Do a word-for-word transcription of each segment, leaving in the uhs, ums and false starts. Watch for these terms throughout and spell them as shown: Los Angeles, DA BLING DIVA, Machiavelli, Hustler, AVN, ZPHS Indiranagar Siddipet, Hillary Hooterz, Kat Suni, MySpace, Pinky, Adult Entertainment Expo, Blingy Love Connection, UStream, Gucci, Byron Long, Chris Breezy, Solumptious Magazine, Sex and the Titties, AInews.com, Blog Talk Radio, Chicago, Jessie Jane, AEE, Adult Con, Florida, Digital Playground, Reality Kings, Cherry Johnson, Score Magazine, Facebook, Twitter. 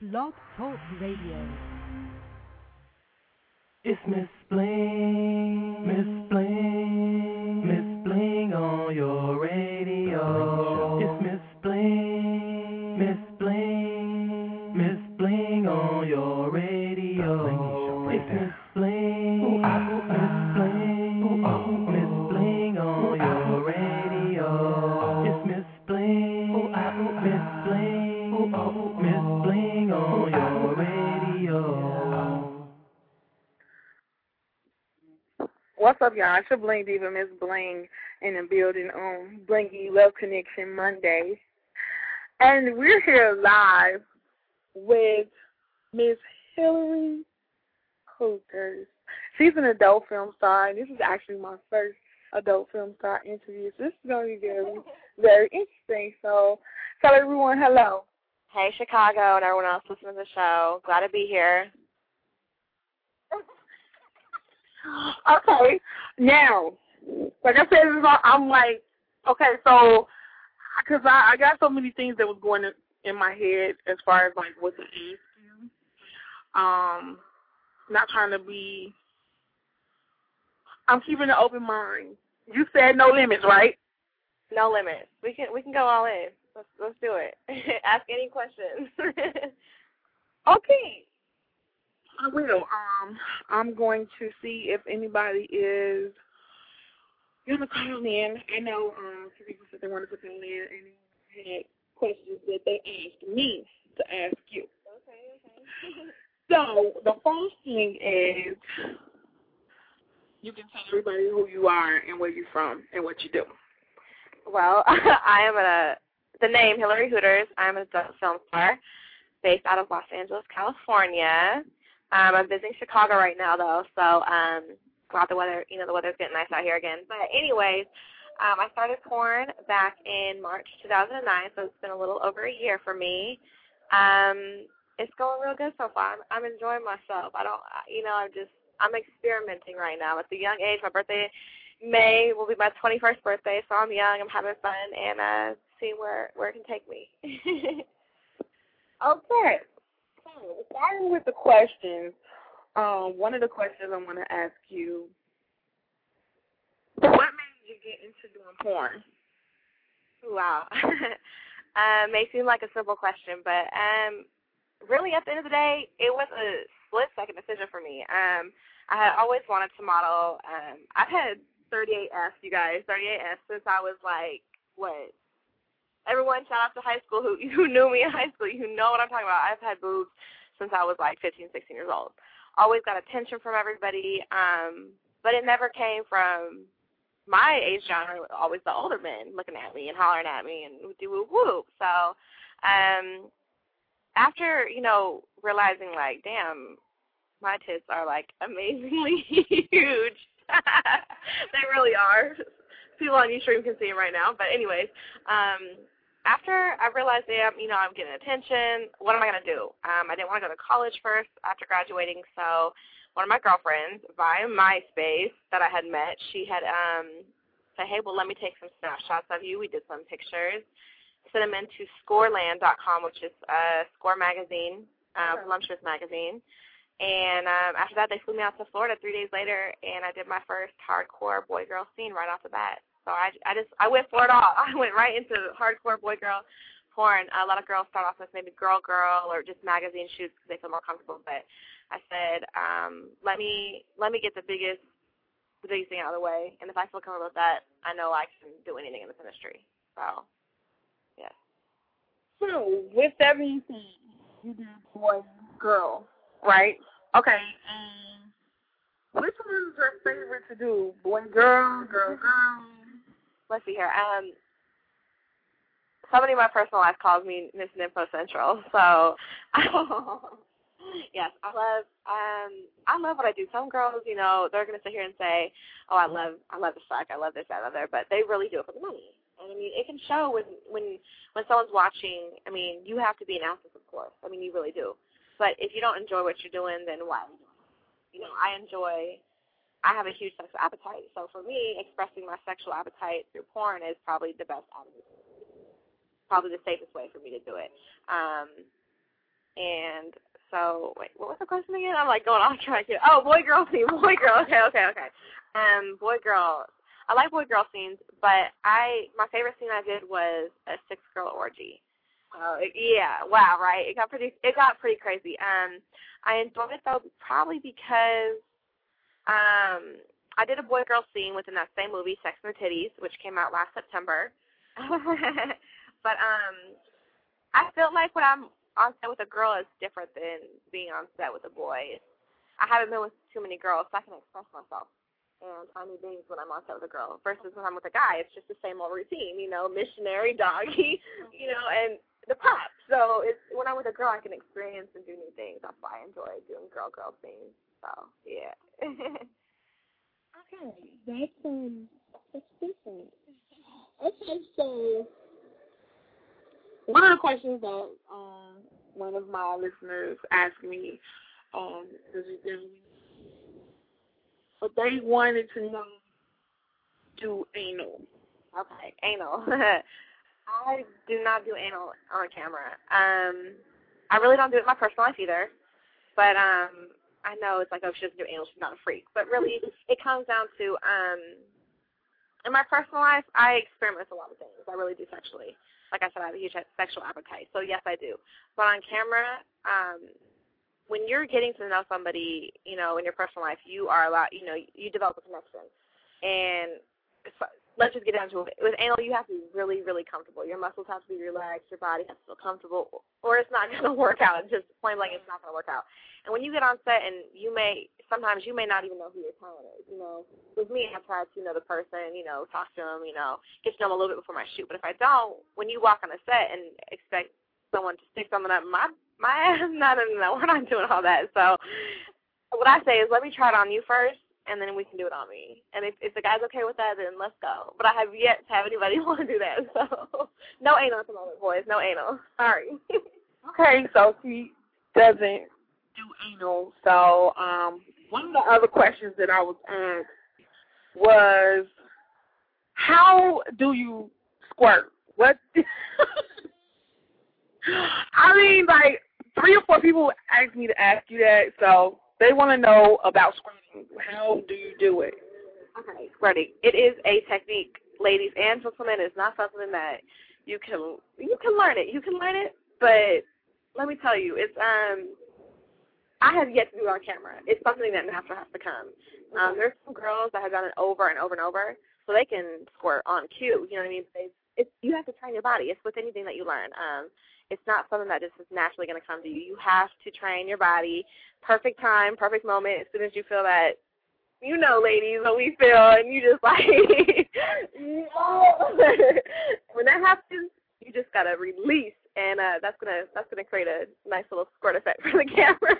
Blog Talk Radio. It's Miss Bling, Miss Bling, Miss Bling on your radio. It's Miss Bling, Miss Bling, Miss Bling on your radio. It's Miss Bling, Miss Bling, Miss Bling on your radio. It's Miss Bling, Miss Bling. Miss Bling on your radio. What's up, y'all? It's your Bling Diva, Miss Bling, in the building on Blingy Love Connection Monday. And we're here live with Miss Hillary Hooterz. She's an adult film star, and this is actually my first adult film star interview. So this is going to be very, very interesting. So tell everyone hello. Hey, Chicago, and everyone else listening to the show. Glad to be here. Okay. Now, like I said, I'm like, okay, so, because I, I got so many things that was going in, in my head as far as, like, what to ask you. Um, not trying to be, I'm keeping an open mind. You said no limits, right? No limits. We can, we can go all in. Let's, let's do it. Ask any questions. Okay. I will. Um, I'm going to see if anybody is going to call in. I know um, some people said they wanted to call in and had questions that they asked me to ask you. Okay, okay. So the first thing is you can tell everybody who you are and where you're from and what you do. Well, I am a... The name, Hillary Hooterz. I'm an adult film star based out of Los Angeles, California. Um, I'm visiting Chicago right now, though, so um, glad the weather, you know, the weather's getting nice out here again. But anyways, um, I started porn back in March two thousand nine, so it's been a little over a year for me. Um, it's going real good so far. I'm, I'm enjoying myself. I don't, you know, I'm just, I'm experimenting right now. It's a young age. My birthday, May, will be my twenty-first birthday, so I'm young. I'm having fun, and uh, Where, where it can take me. Okay. So, starting with the questions, um, one of the questions I want to ask you, what made you get into doing porn? Wow. uh, may seem like a simple question, but um, really at the end of the day, it was a split-second decision for me. Um, I had always wanted to model. Um, I've had thirty-eight F's, you guys, thirty-eight F's since I was like, what, everyone, shout out to high school who, who knew me in high school. You know what I'm talking about. I've had boobs since I was like fifteen, sixteen years old. Always got attention from everybody, um, but it never came from my age genre. Always the older men looking at me and hollering at me and whoop whoop. So um, after, you know, realizing like, damn, my tits are like amazingly huge. They really are. People on UStream can see them right now. But anyways, um, after I realized that, you know, I'm getting attention, what am I going to do? Um, I didn't want to go to college first after graduating, so one of my girlfriends via MySpace that I had met, she had um, said, hey, well, let me take some snapshots of you. We did some pictures. Sent them into score land dot com, which is uh, Score Magazine, uh, sure. Solumptious Magazine. And um, after that, they flew me out to Florida three days later, and I did my first hardcore boy-girl scene right off the bat. So I, I just I went for it all. I went right into hardcore boy-girl porn. A lot of girls start off with maybe girl-girl or just magazine shoots because they feel more comfortable. But I said, um, let me let me get the biggest the biggest thing out of the way, and if I feel comfortable with that, I know I can do anything in this industry. So, yes. Yeah. So with everything, you do boy-girl. Right. Okay. Um, which one is your favorite to do? Boy, girl, girl, girl. Let's see here. Um, somebody in my personal life calls me Miss Nympho Central. So, yes, I love. Um, I love what I do. Some girls, you know, they're gonna sit here and say, "Oh, I love, I love the fuck, I love this, that, other," but they really do it for the money. And, I mean, it can show when when when someone's watching. I mean, you have to be an actress, of course. I mean, you really do. But if you don't enjoy what you're doing, then why? You know, I enjoy, I have a huge sexual appetite. So for me, expressing my sexual appetite through porn is probably the best avenue, probably the safest way for me to do it. Um, And so, wait, what was the question again? I'm like going off track here. Oh, boy-girl scene, boy-girl. Okay, okay, okay. Um, boy-girl. I like boy-girl scenes, but I my favorite scene I did was a six-girl orgy. Uh, yeah, wow, right? It got pretty. It got pretty crazy. Um, I enjoyed it though, probably because um, I did a boy-girl scene within that same movie, Sex and the Titties, which came out last September. But um, I felt like when I'm on set with a girl is different than being on set with a boy. I haven't been with too many girls, so I can express myself. And I need things when I'm on set with a girl versus when I'm with a guy. It's just the same old routine, you know, missionary, doggy, you know, and the pop. So it's, when I'm with a girl, I can experience and do new things. That's why I enjoy doing girl-girl things. So, yeah. Okay. That's, um, that's different. Okay, so one of the questions that um, one of my listeners asked me um, does it do But they wanted to know, do anal. Okay, anal. I do not do anal on camera. Um, I really don't do it in my personal life either. But um, I know it's like, oh, she doesn't do anal, she's not a freak. But really, it comes down to, um, in my personal life, I experiment with a lot of things. I really do sexually. Like I said, I have a huge sexual appetite. So, yes, I do. But on camera, um, when you're getting to know somebody, you know, in your personal life, you are a lot, you know, you develop a connection. And so, let's just get down to it. With anal, you have to be really, really comfortable. Your muscles have to be relaxed. Your body has to feel comfortable, or it's not going to work out. Just plain blank, it's not going to work out. And when you get on set, and you may, sometimes you may not even know who your talent is. You know, with me, I try to know the person, you know, talk to them, you know, get to know them a little bit before my shoot. But if I don't, when you walk on a set and expect someone to stick something up my My no, no, no, we're not doing all that. So what I say is let me try it on you first, and then we can do it on me. And if, if the guy's okay with that, then let's go. But I have yet to have anybody want to do that. So no anal at the moment, boys. No anal. Sorry. Okay, so she doesn't do anal. So um, one of the other questions that I was asked was, how do you squirt? What? I mean, like, three or four people asked me to ask you that, so they want to know about squirting. How do you do it? Okay, squirting. It is a technique, ladies and gentlemen. It's not something that you can you can learn it. You can learn it, but let me tell you, it's um, I have yet to do it on camera. It's something that natural has to come. Um, there's some girls that have done it over and over and over, so they can squirt on cue. You know what I mean? They, it's, you have to train your body. It's with anything that you learn. Um, It's not something that just is naturally going to come to you. You have to train your body. Perfect time, perfect moment. As soon as you feel that, you know, ladies, what we feel, and you just like, oh. When that happens, you just got to release, and uh, that's gonna that's gonna create a nice little squirt effect for the camera.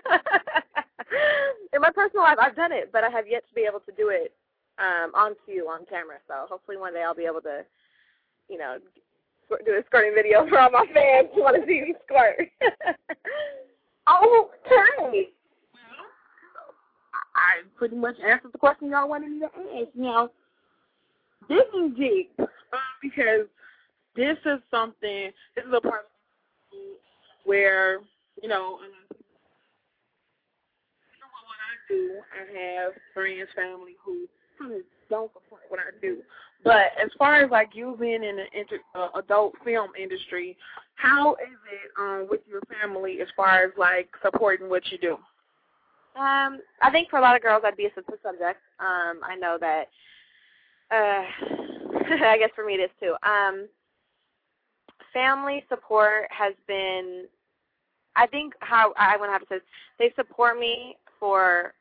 In my personal life, I've done it, but I have yet to be able to do it um, on cue, on camera. So hopefully one day I'll be able to, you know, do a squirting video for all my fans who want to see me squirt. Okay. I pretty much answered the question y'all wanted me to ask. Now, this is deep uh, because this is something, this is a part where, you know, you know what I do, I have friends, family who don't support what I do. But as far as, like, you being in the inter, uh, adult film industry, how is it um, with your family as far as, like, supporting what you do? Um, I think for a lot of girls, I'd be a subject. Um, I know that, uh, I guess for me it is too. Um, family support has been, I think how I want to have to say this, they support me for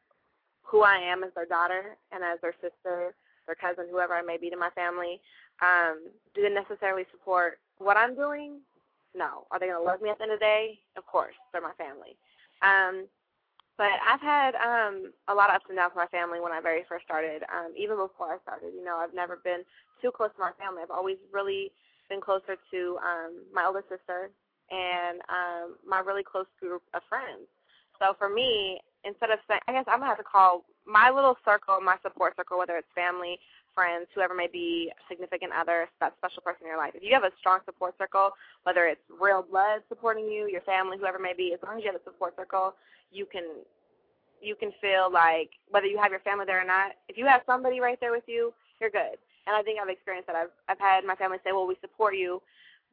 who I am as their daughter and as their sister, their cousin, whoever I may be to my family. Um, do they necessarily support what I'm doing? No. Are they going to love me at the end of the day? Of course. They're my family. Um, but I've had um, a lot of ups and downs with my family when I very first started, um, even before I started. You know, I've never been too close to my family. I've always really been closer to um, my older sister and um, my really close group of friends. So for me, instead of saying, I guess I'm going to have to call my little circle, my support circle, whether it's family, friends, whoever may be, significant other, that special person in your life. If you have a strong support circle, whether it's real blood supporting you, your family, whoever may be, as long as you have a support circle, you can you can feel like whether you have your family there or not, if you have somebody right there with you, you're good. And I think I've experienced that. I've I've had my family say, well, we support you,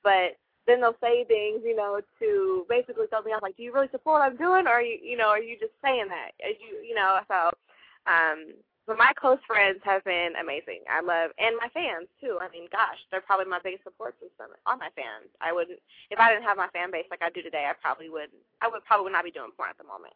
but then they'll say things, you know, to basically tell me, I was like, do you really support what I'm doing, or are you, you know, are you just saying that? Are you, you know, so. Um, But my close friends have been amazing. I love, and my fans, too. I mean, gosh, they're probably my biggest support system, all my fans. I wouldn't, if I didn't have my fan base like I do today, I probably would, I would probably would not be doing porn at the moment.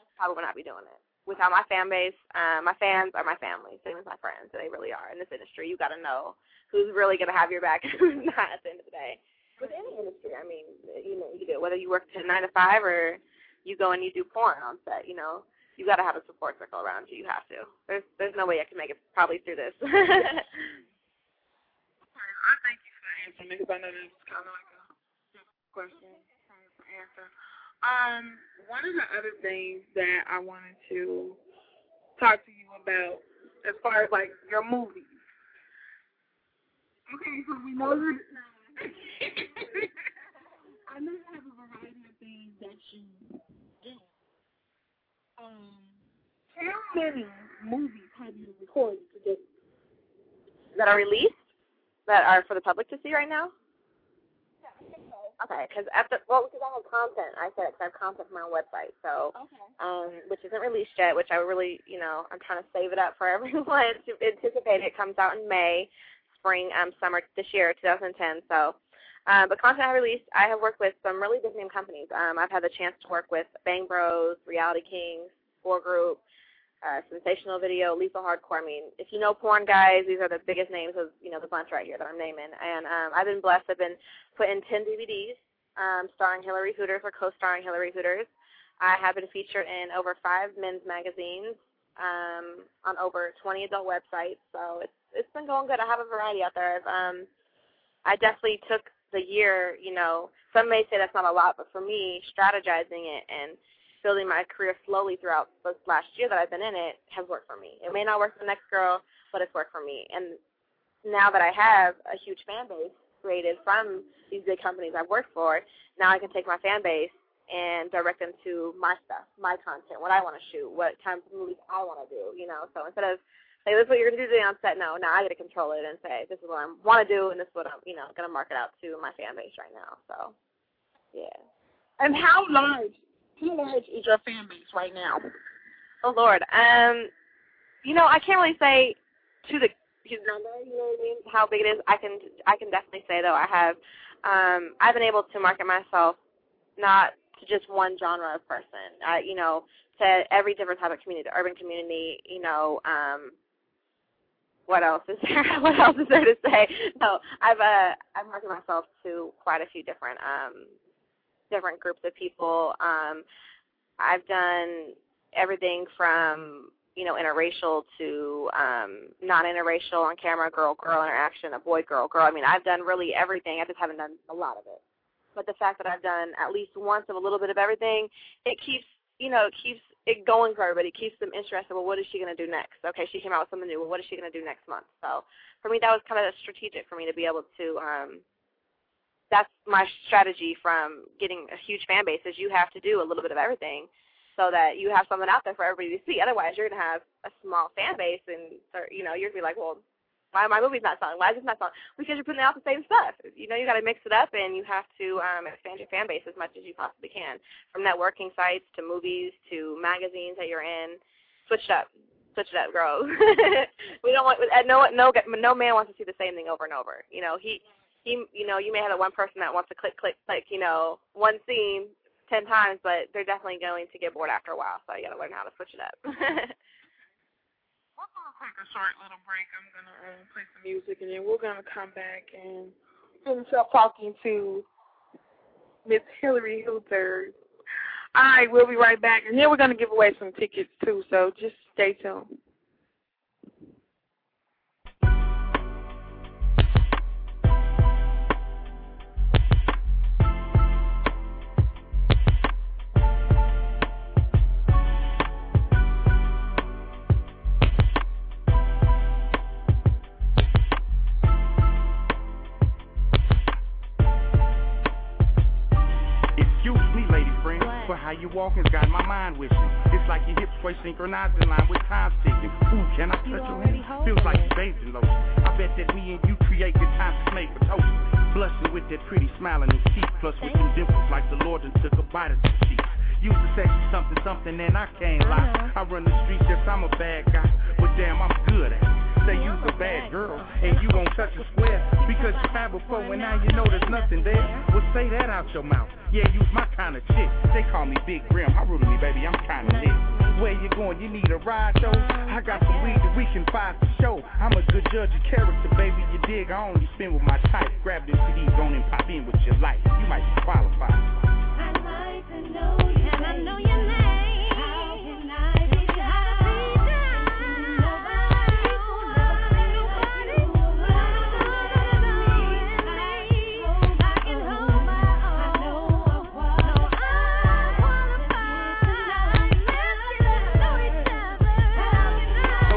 I probably would not be doing it. Without my fan base, uh, my fans are my family, same as my friends. They really are in this industry. You got to know who's really going to have your back or not at the end of the day. With any industry, I mean, you know, you do, whether you work to nine to five or you go and you do porn on set, you know. You got to have a support circle around you. You have to. There's there's no way I can make it probably through this. I thank you for answering because I know this is kind of like a question for answer. Um, one of the other things that I wanted to talk to you about as far as like your movies. Okay, so we know that. I know you have a variety of things that you do. Um, how many movies have you recorded today? That are released? That are for the public to see right now? Yeah, I think so. Okay, because after, well, because I have content, I said, because I have content for my website, so, okay. um, which isn't released yet, which I really, you know, I'm trying to save it up for everyone to anticipate. It comes out in May, spring, um, summer, this year, twenty ten, so. Um, but content I released, I have worked with some really big name companies. Um, I've had the chance to work with Bang Bros, Reality Kings, Score Group, uh, Sensational Video, Lethal Hardcore. I mean, if you know porn guys, these are the biggest names of, you know, the bunch right here that I'm naming. And um, I've been blessed. I've been put in ten D V Ds um, starring Hillary Hooterz or co-starring Hillary Hooterz. I have been featured in over five men's magazines um, on over twenty adult websites. So it's it's been going good. I have a variety out there. I've, um, I definitely took a year, you know, some may say that's not a lot, but for me, strategizing it and building my career slowly throughout this last year that I've been in it has worked for me. It may not work for the next girl, but it's worked for me. And now that I have a huge fan base created from these big companies I've worked for, now I can take my fan base and direct them to my stuff, my content, what I want to shoot, what types of movies I want to do, you know. So instead of say, this is what you're going to do today on set. No, now I got to control it and say, this is what I want to do, and this is what I'm, you know, going to market out to my fan base right now. So, yeah. And how large, how large is your fan base right now? Oh, Lord. Um, you know, I can't really say to the number, you know what I mean, how big it is. I can, I can definitely say, though, I have, um, I've been able to market myself not to just one genre of person, I, you know, to every different type of community, the urban community, you know, um, What else is there? What else is there to say? No, I've uh, I've marketed myself to quite a few different um, different groups of people. Um, I've done everything from, you know, interracial to um, non-interracial on camera, girl-girl interaction, a boy-girl-girl. I mean, I've done really everything. I just haven't done a lot of it. But the fact that I've done at least once of a little bit of everything, it keeps, you know, it keeps it going for everybody. It keeps them interested. Well, what is she going to do next? Okay, she came out with something new. Well, what is she going to do next month? So for me, that was kind of strategic for me to be able to um, – that's my strategy from getting a huge fan base is you have to do a little bit of everything so that you have something out there for everybody to see. Otherwise, you're going to have a small fan base and, you know, you're going to be like, well, why are my movies not selling? Why is this not selling? Because you're putting out the same stuff. You know, you got to mix it up, and you have to um, expand your fan base as much as you possibly can, from networking sites to movies to magazines that you're in. Switch it up. Switch it up, girls. We don't want no no no man wants to see the same thing over and over. You know, he he you know you may have that one person that wants to click click click. You know, one scene ten times, but they're definitely going to get bored after a while. So you got to learn how to switch it up. We're going to take a short little break. I'm going to um, play some music, and then we're going to come back and finish up talking to Miss Hillary Hooterz. All right, we'll be right back. And then we're going to give away some tickets, too, so just stay tuned. But how you walking's got my mind with you. It's like your hip sway synchronized in line with time sticking. Ooh, can I touch your hand? Feels like you're bathing lotion. I bet that me and you create the time to snake with toast. Blushing with that pretty smile and his teeth. Plus with them dimples like the Lord and took a bite of the cheek. Used to say something, something, and I can't lie. Uh-huh. I run the streets, yes, I'm a bad guy. But damn, I'm good at it. Say you's a bad girl, and you won't touch a square. Because you tried before, and now you know there's nothing there. Well, say that out your mouth. Yeah, you's my kind of chick. They call me Big Grim. How rude of me, baby, I'm kind of lit. Where you going? You need a ride, though? I got some weed that we can buy for show. I'm a good judge of character, baby, you dig? I only spin with my type. Grab them C Ds, on and pop in with your life. You might be qualified. I know your name. How can I be down? Nobody, nobody, nobody, nobody. I can hold my own. I know what I wanna find. Let's know each other. How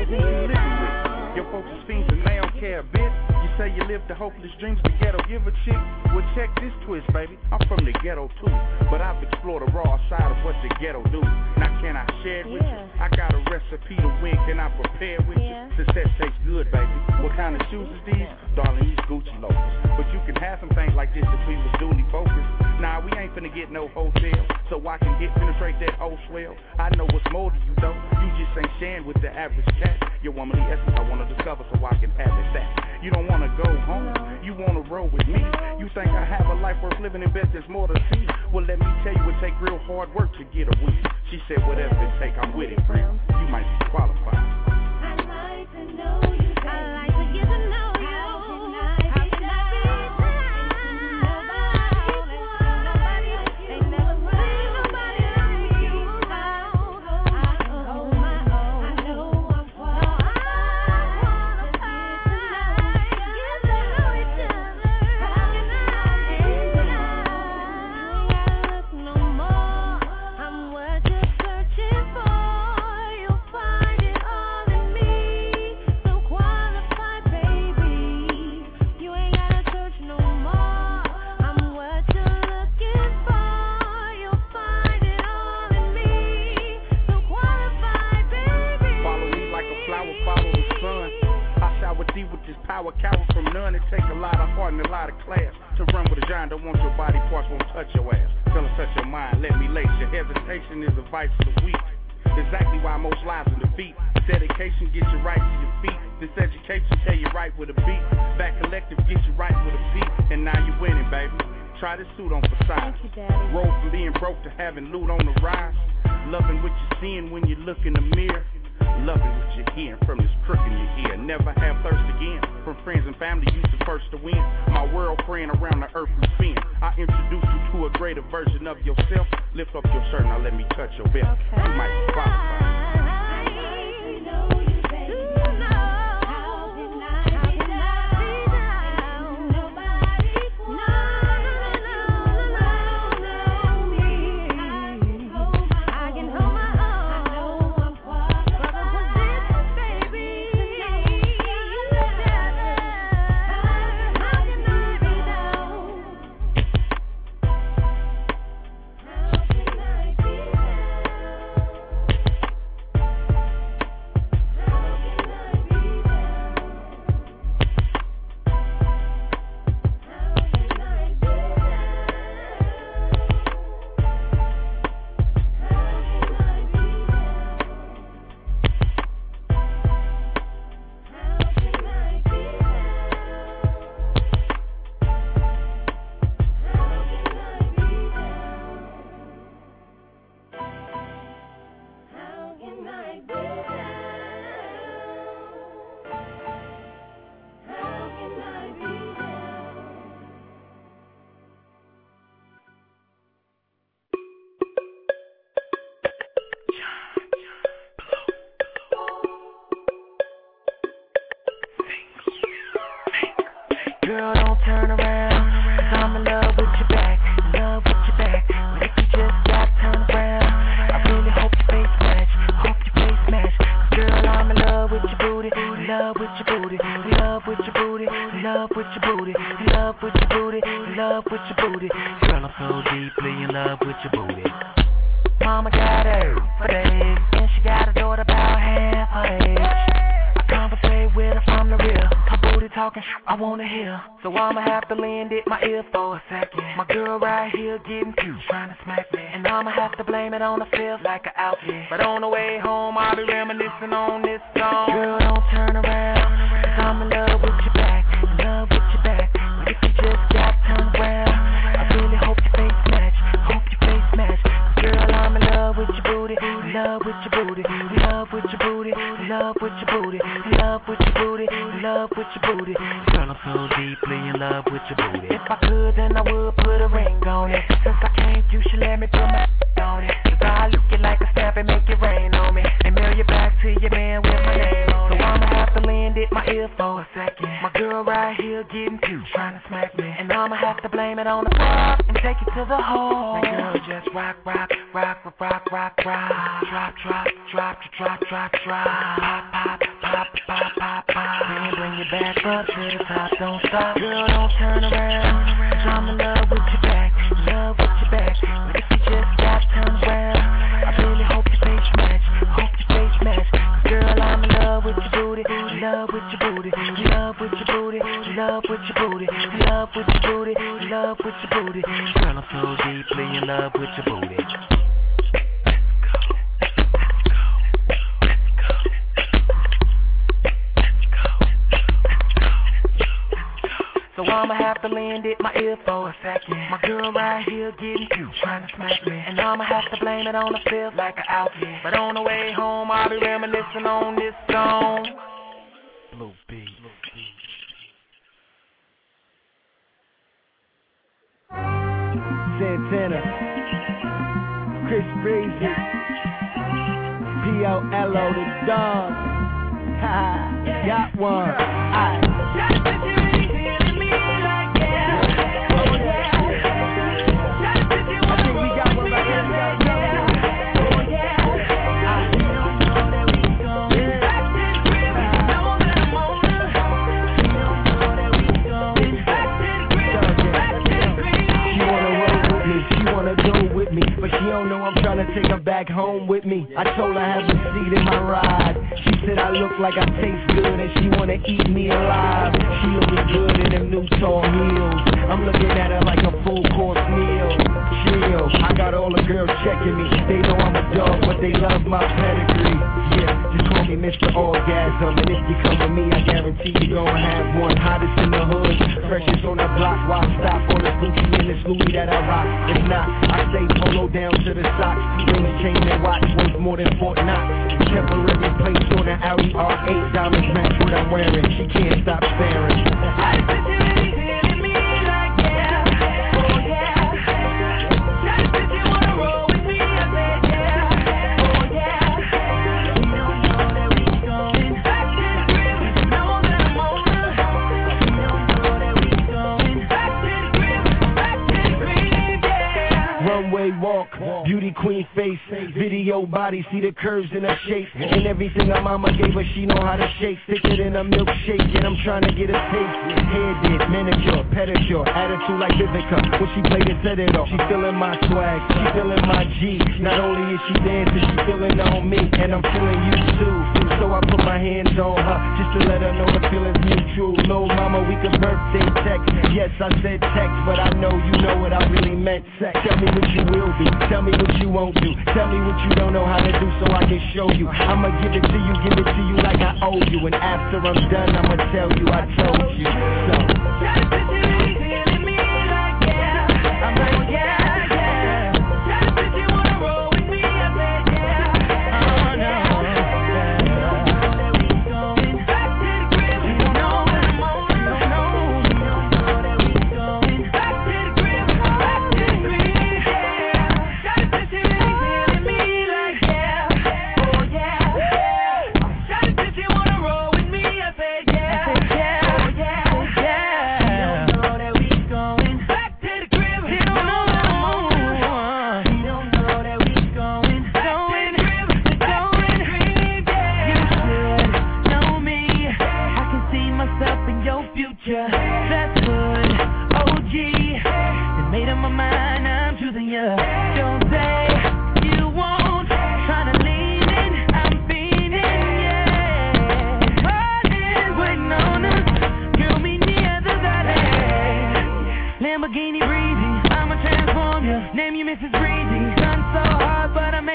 can I be down? Your folks are fiends and they don't care a bit. You say you live the hopeless dreams of the ghetto. Give a chick. Well, check this twist, baby. I'm from the ghetto too, but I've explored the raw side of what the ghetto do. Now can I share it with yeah. you? I got a recipe to win. Can I prepare with yeah. you? Success tastes good, baby. What kind of shoes is these? Yeah. Darling, these Gucci loafers. But you can have some things like this if we was duly focused. Nah, we ain't finna get no hotel, so I can get penetrate that old swell. I know what's more to you though. You just ain't sharing with the average cat. Your womanly essence I wanna discover, so I can have it back. You don't wanna go home. No. You wanna roll with me. No. You think I have a life worth living and bet there's more to see? Well, let me tell you, it take real hard work to get a win. She said, whatever it take, I'm with it, friend. You might be qualified. I'd like to know you. I'd like to get to know you. How can I be down? Nobody, nobody, nobody, nobody like you. I can hold my own. I know I'm qualified. Get to know each other. How can I be down? Can't look no more. I'm what you're searching for. You'll find it all in me. So qualified, baby. You ain't gotta search no more. I'm what you're looking for. You'll find it all in me. So qualified, baby. Follow me like a flower, follow the sun. I shower thee with this power, cower from none. It take a lot of heart and a lot of class to run with a giant. Don't want your body parts, won't touch your ass. Fella, touch your mind, let me lace. Your hesitation is a vice of the weak. Exactly why most lives are defeat. Dedication gets you right to your feet. This education tell you right with a beat. That collective gets you right with a beat. And now you winning, baby. Try this suit on for size. Thank you, Daddy. Roll from being broke to having loot on the rise. Loving what you're seeing when you look in the mirror. Loving what you're hearing from this crook in your ear. Never have thirst again. From friends and family, you the first to win. My world friend around the earth we spin. I introduce you to a greater version of yourself. Lift up your shirt, now let me touch your belt. Okay. You might be qualified. With your booty, in love with your booty, girl, I'm so deeply in love with your booty. mama got it for days, and she got a daughter about half her age. I conversate with her from the real. Her booty talking, I wanna hear. So I'ma have to lend it my ear for a second. My girl right here getting cute, trying to smack me, and I'ma have to blame it on the fifth like an outfit. But on the way home, I'll be reminiscing on this song. Girl, don't turn around, 'cause I'm in love with your back, in love with your back. But if you just got turned around, I really hope your face match, hope your face match. 'Cause girl, I'm in love with your booty, in love with your booty, in love with your booty, in love with your booty, in love with your booty, in love with your booty. Girl, I'm so deeply in love with your booty. If I could, then I would put a ring on it. Since I can't, you should let me put my on it. If I look it like a snap and make it rain on me, and mail you back to your man with my name on it. So I'ma have to lend it my ear for a second. My girl right here getting cute, trying to smack me, and I'ma have to blame it on the pop and take it to the hole. Now girl, just rock, rock, rock, rock, rock, rock, rock, drop, drop, drop, drop, drop, drop, pop, pop, pop, pop, pop, pop. Then bring your back up to the top, don't stop. Girl, don't turn around, 'cause I'm in love with your back, in love with your back. But if you just got turned around, I really hope your face match, hope your face match. 'Cause girl, I'm in love with your booty, in love with your booty, in love with your booty, in love with your booty, in love with your booty, in love with your booty. Girl, I'm so deeply in love with your booty. So I'ma have to lend it my ear for a second. My girl right here getting cute, trying to smack me, and I'ma have to blame it on the fifth like an outfit. But on the way home, I'll be reminiscing on this song. Blue B. Santana, Chris Breezy, P O L O the Dog. Ha, got one. I. But she don't know I'm trying to take her back home with me. I told her I have a seat in my ride. She said I look like I taste good and she wanna eat me alive. She looking good in them new tall heels. I'm looking at her like a full course meal. Chill, I got all the girls checking me. They know I'm a dog, but they love my pedigree. Yeah, just call me Mister Orgasm, and if you come with me, I guarantee you gon' have one. Hottest in the hood, freshest on the block. Why stop on the Gucci and this Louis that I rock? If not, I stay polo down to the socks. Rings, chain, and watch worth more than Fort Knox. Temporary place on the Audi R eight. Diamonds match what I'm wearing. She can't stop staring. I said you anything. Walk, beauty queen face, video body, see the curves in her shape. And everything her mama gave her, she know how to shake. Stick it in a milkshake, and I'm trying to get a taste. Hair did, manicure, pedicure, attitude like Vivica. When she played it, said it all. She feeling my swag, she feeling my G. Not only is she dancing, she feeling on me, and I'm feeling you too. So I put my hands on her, just to let her know the feeling's mutual. No, mama, we can birthday text. Yes, I said text, but I know you know what I really meant. Sex. Tell me what you will do, tell me what you won't do. Tell me what you don't know how to do so I can show you. I'ma give it to you, give it to you like I owe you. And after I'm done, I'ma tell you I told you so.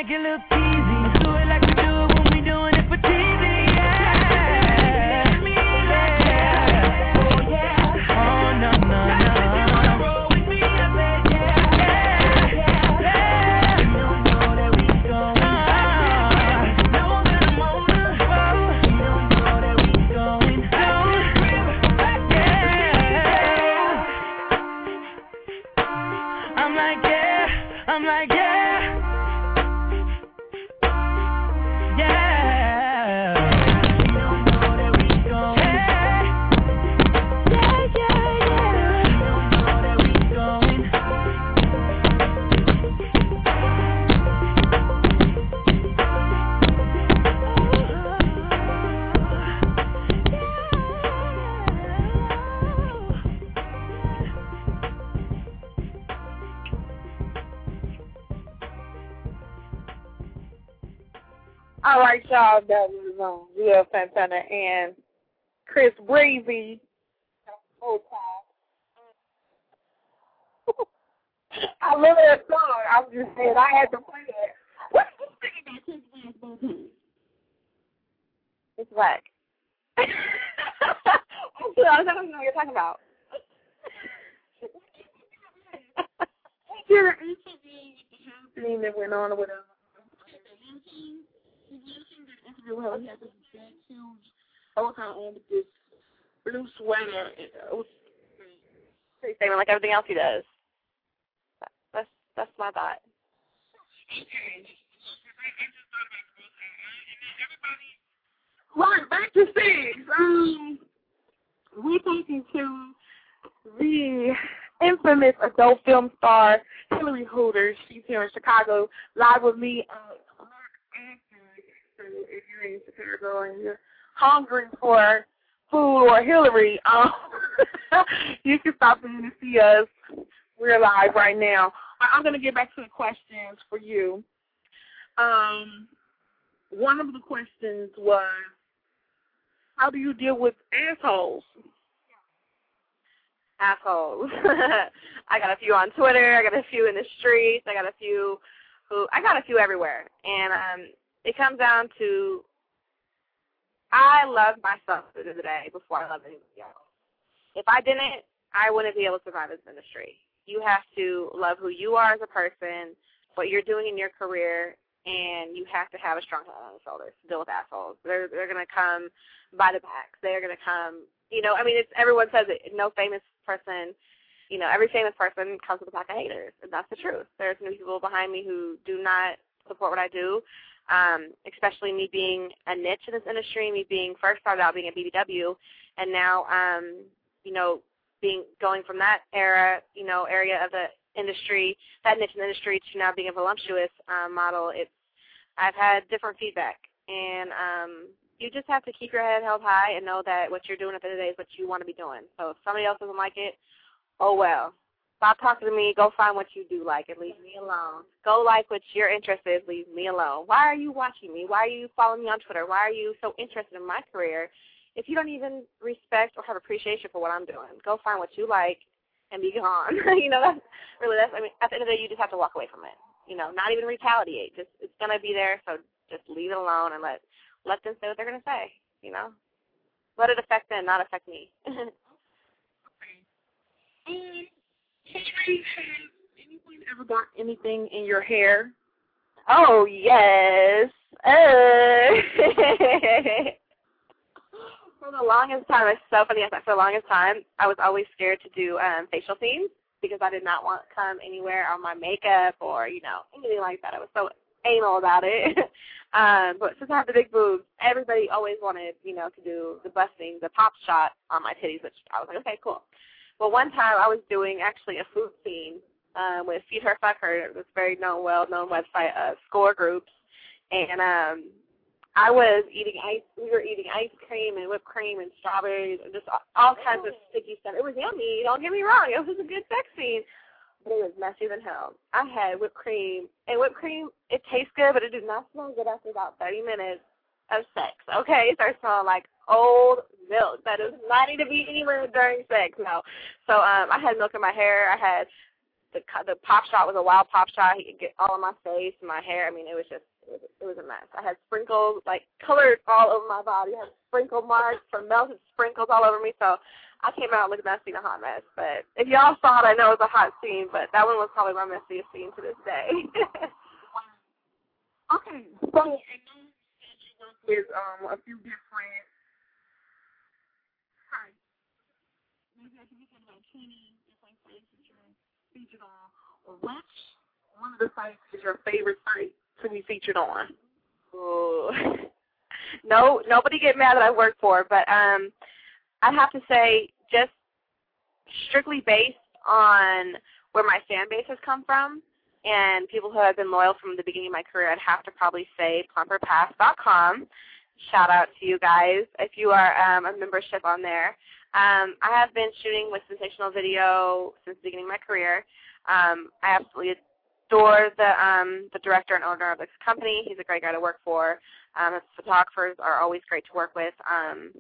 make it look easy. Do it like we do it when we doing it for T V. Yeah. Let me like that. Oh, yeah. Oh, no, no, no. You wanna roll with me? I said, yeah. Yeah, yeah, yeah. You don't know that we gon' down. You know that I'm on the road. You don't know that we going down. Yeah. I'm like, yeah. I'm like, yeah. All right, y'all, that was um, Leo Santana and Chris Breezy. I love that song. I was just saying I had to play it. What are you thinking about Chris Breezy? It's black. I don't know what you're talking about. You're an interview that went on with him. He mentioned that interview where he had this big, huge overcoat on with this blue sweater. It was pretty statement like everything else he does. That's that's my thought. Okay. Right, back to six. Um, we're talking to the infamous adult film star Hillary Hooterz. She's here in Chicago, live with me. Uh, If you're in Chicago and you're hungry for food or Hillary, um, you can stop in and see us. We're live right now. I'm going to get back to the questions for you. Um, one of the questions was, how do you deal with assholes? Assholes. I got a few on Twitter. I got a few in the streets. I got a few who I got a few everywhere, and um. It comes down to I love myself at the end of the day before I love anybody else. If I didn't, I wouldn't be able to survive this industry. You have to love who you are as a person, what you're doing in your career, and you have to have a strong head on your shoulders to deal with assholes. They're they're going to come by the back. They're going to come, you know, I mean, it's everyone says it. No famous person, you know, every famous person comes with a pack of haters, and that's the truth. There's new people behind me who do not support what I do. Um, especially me being a niche in this industry, me being first started out being a B B W, and now, um, you know, being going from that era, you know, area of the industry, that niche in the industry to now being a voluptuous um, model. It's I've had different feedback, and um, you just have to keep your head held high and know that what you're doing at the end of the day is what you want to be doing. So if somebody else doesn't like it, oh well. Stop talking to me. Go find what you do like and leave me alone. Go like what your interest is. Leave me alone. Why are you watching me? Why are you following me on Twitter? Why are you so interested in my career if you don't even respect or have appreciation for what I'm doing? Go find what you like and be gone. You know, that's really, that's, I mean, at the end of the day, you just have to walk away from it. You know, not even retaliate. Just, it's going to be there, so just leave it alone and let, let them say what they're going to say, you know. Let it affect them, not affect me. Okay. Has anyone ever got anything in your hair? Oh, yes. Uh. For the longest time, it's so funny. For the longest time, I was always scared to do um, facial scenes because I did not want to come anywhere on my makeup or, you know, anything like that. I was so anal about it. um, but since I have the big boobs, everybody always wanted, you know, to do the busting, the pop shot on my titties, which I was like, okay, cool. Well, one time I was doing actually a food scene um, with Feed Her, Fuck Her, this very known, well-known website, uh, Score Group, and um, I was eating ice. We were eating ice cream and whipped cream and strawberries and just all, all kinds of sticky stuff. It was yummy. Don't get me wrong. It was a good sex scene, but it was messier than hell. I had whipped cream, and whipped cream, it tastes good, but it does not smell good after about thirty minutes of sex. Okay, it starts smelling like old milk. That does not need to be anywhere during sex, no. So um, I had milk in my hair. I had the the pop shot was a wild pop shot. He could get all in my face and my hair. I mean, it was just, it was, it was a mess. I had sprinkles, like, colored all over my body. I had sprinkle marks from melted sprinkles all over me. So I came out looking messy and a hot mess. But if y'all saw it, I know it was a hot scene, but that one was probably my messiest scene to this day. Okay. So I know you said you worked with um, a few different, sorry, maybe I can think of about twenty different sites that you're featured on. Which one of the sites is your favorite site to be featured on? Ooh. No, nobody get mad that I worked for, but um, I'd have to say just strictly based on where my fan base has come from and people who have been loyal from the beginning of my career, I'd have to probably say Plumper Pass dot com. Shout out to you guys if you are um, a membership on there. Um, I have been shooting with Sensational Video since the beginning of my career. Um, I absolutely adore the um, the director and owner of this company. He's a great guy to work for. Um, photographers are always great to work with. Um,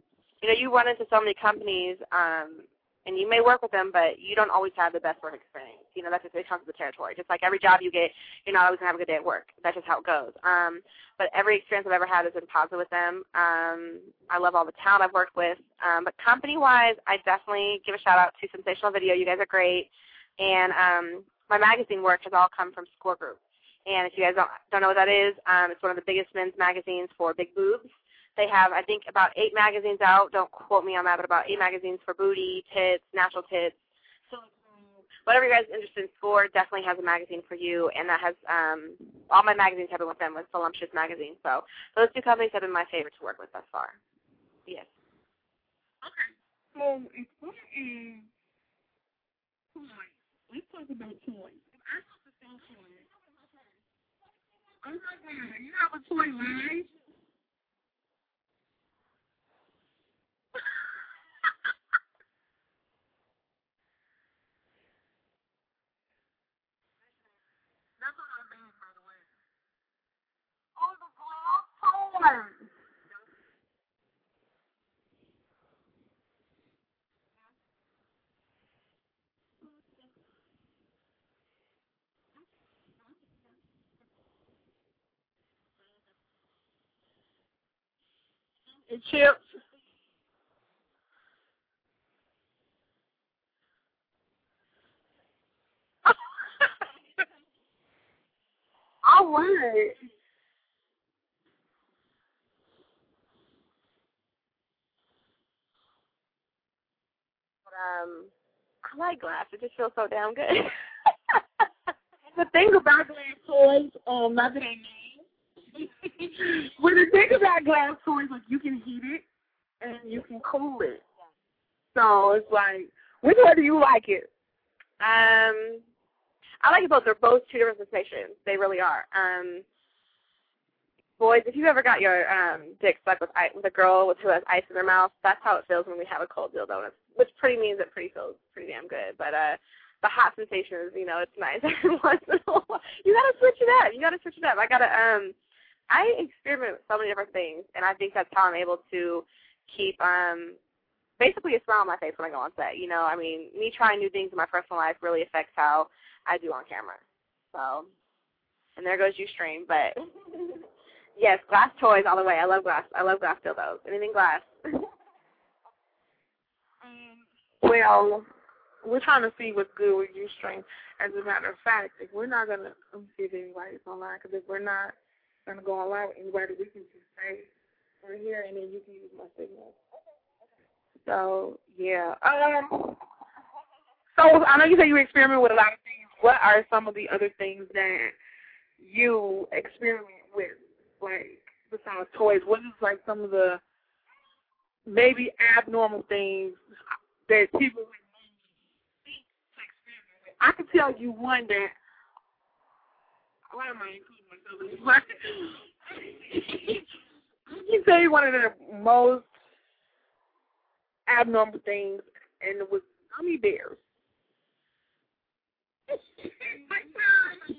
you know, you run into so many companies, um, and you may work with them, but you don't always have the best work experience. You know, that just comes with the territory. Just like every job you get, you're not always going to have a good day at work. That's just how it goes. Um, but every experience I've ever had has been positive with them. Um, I love all the talent I've worked with. Um, but company-wise, I definitely give a shout-out to Sensational Video. You guys are great. And um, my magazine work has all come from Score Group. And if you guys don't, don't know what that is, um, it's one of the biggest men's magazines for big boobs. They have, I think, about eight magazines out. Don't quote me on that, but about eight magazines for booty, tits, natural tits. So whatever you guys are interested in, Score definitely has a magazine for you, and that has um, all my magazines have been with them with Solumptious Magazine. So those two companies have been my favorite to work with thus far. Yes. Okay. So if we in toys, let's talk about toys. If I have the same toys, oh my God, you have a toy line? And chips. All right. Um, I like glass. It just feels so damn good. The thing about glass toys, um, not that I mean. When the thing about glass toys, like you can heat it and you can cool it. So it's like, which one do you like it? Um, I like it both. They're both two different sensations. They really are. Um, boys, if you ever got your um, dick stuck with, with a girl with who has ice in their mouth, that's how it feels when we have a cold dildo, which pretty means it pretty feels pretty damn good. But uh, the hot sensations, you know, it's nice every once in a while. You gotta switch it up. You gotta switch it up. I gotta um, I experiment with so many different things, and I think that's how I'm able to keep um, basically a smile on my face when I go on set. You know, I mean, me trying new things in my personal life really affects how I do on camera. So, and there goes UStream, but. Yes, glass toys all the way. I love glass. I love glass dildos. Anything glass. um, well, we're trying to see what's good with UStream. As a matter of fact, if we're not going to see if anybody's online, because if we're not going to go online with anybody, we can just say we're here, and then you can use my signal. Okay. So, yeah. Um. So, I know you said you experiment with a lot of things. What are some of the other things that you experiment with? Like, besides toys, what is, like, some of the maybe abnormal things that people would think to experiment with? I can tell you one that, why am I including myself in this? I can tell you one of the most abnormal things, and it was gummy bears. My God.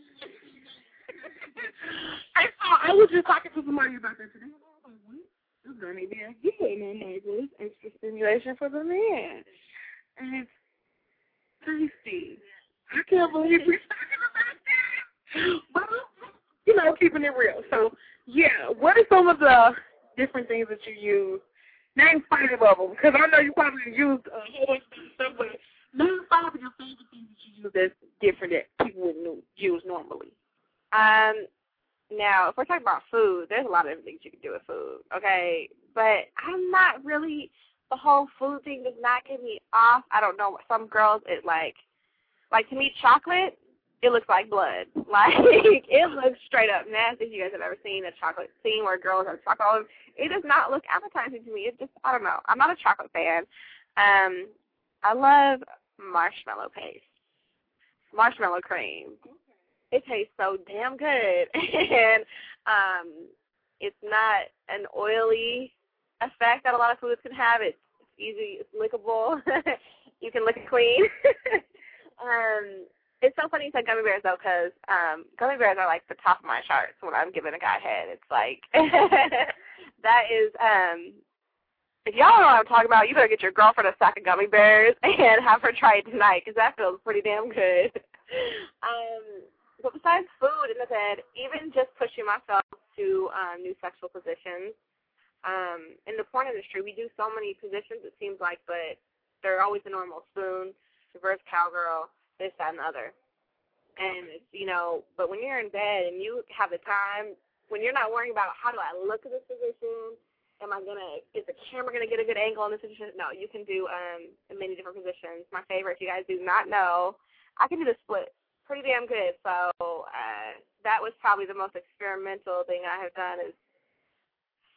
I saw, I was just talking to somebody about that today. I was like, what? This gummy bear getting in there. This extra stimulation for the man. And it's tasty. I can't believe we're talking about that. But, you know, keeping it real. So, yeah, what are some of the different things that you use? Name five of them, because I know you probably used a whole bunch of stuff, but name five of your favorite things that you use that's different that people wouldn't use normally. Um, now, if we're talking about food, there's a lot of things you can do with food, okay? But I'm not really, the whole food thing does not get me off. I don't know. Some girls, it like, like to me, chocolate, it looks like blood. Like, it looks straight up nasty. If you guys have ever seen a chocolate scene where girls are chocolate, it does not look appetizing to me. It just, I don't know. I'm not a chocolate fan. Um, I love marshmallow paste, marshmallow cream. It tastes so damn good. And um, it's not an oily effect that a lot of foods can have. It's easy. It's lickable. You can lick it clean. um It's so funny you said gummy bears, though, because um, gummy bears are, like, the top of my charts when I'm giving a guy head. It's like, that is, um, if y'all don't know what I'm talking about, you better get your girlfriend a sack of gummy bears and have her try it tonight, because that feels pretty damn good. um, but besides food, in the bed, even just pushing myself to um, new sexual positions. Um, in the porn industry, we do so many positions, it seems like, but they're always the normal spoon, reverse cowgirl, this, that, and the other. And, it's, you know, but when you're in bed and you have the time, when you're not worrying about how do I look at this position, am I going to, is the camera going to get a good angle on this position? No, you can do um, many different positions. My favorite, if you guys do not know, I can do the split pretty damn good. So uh, that was probably the most experimental thing I have done is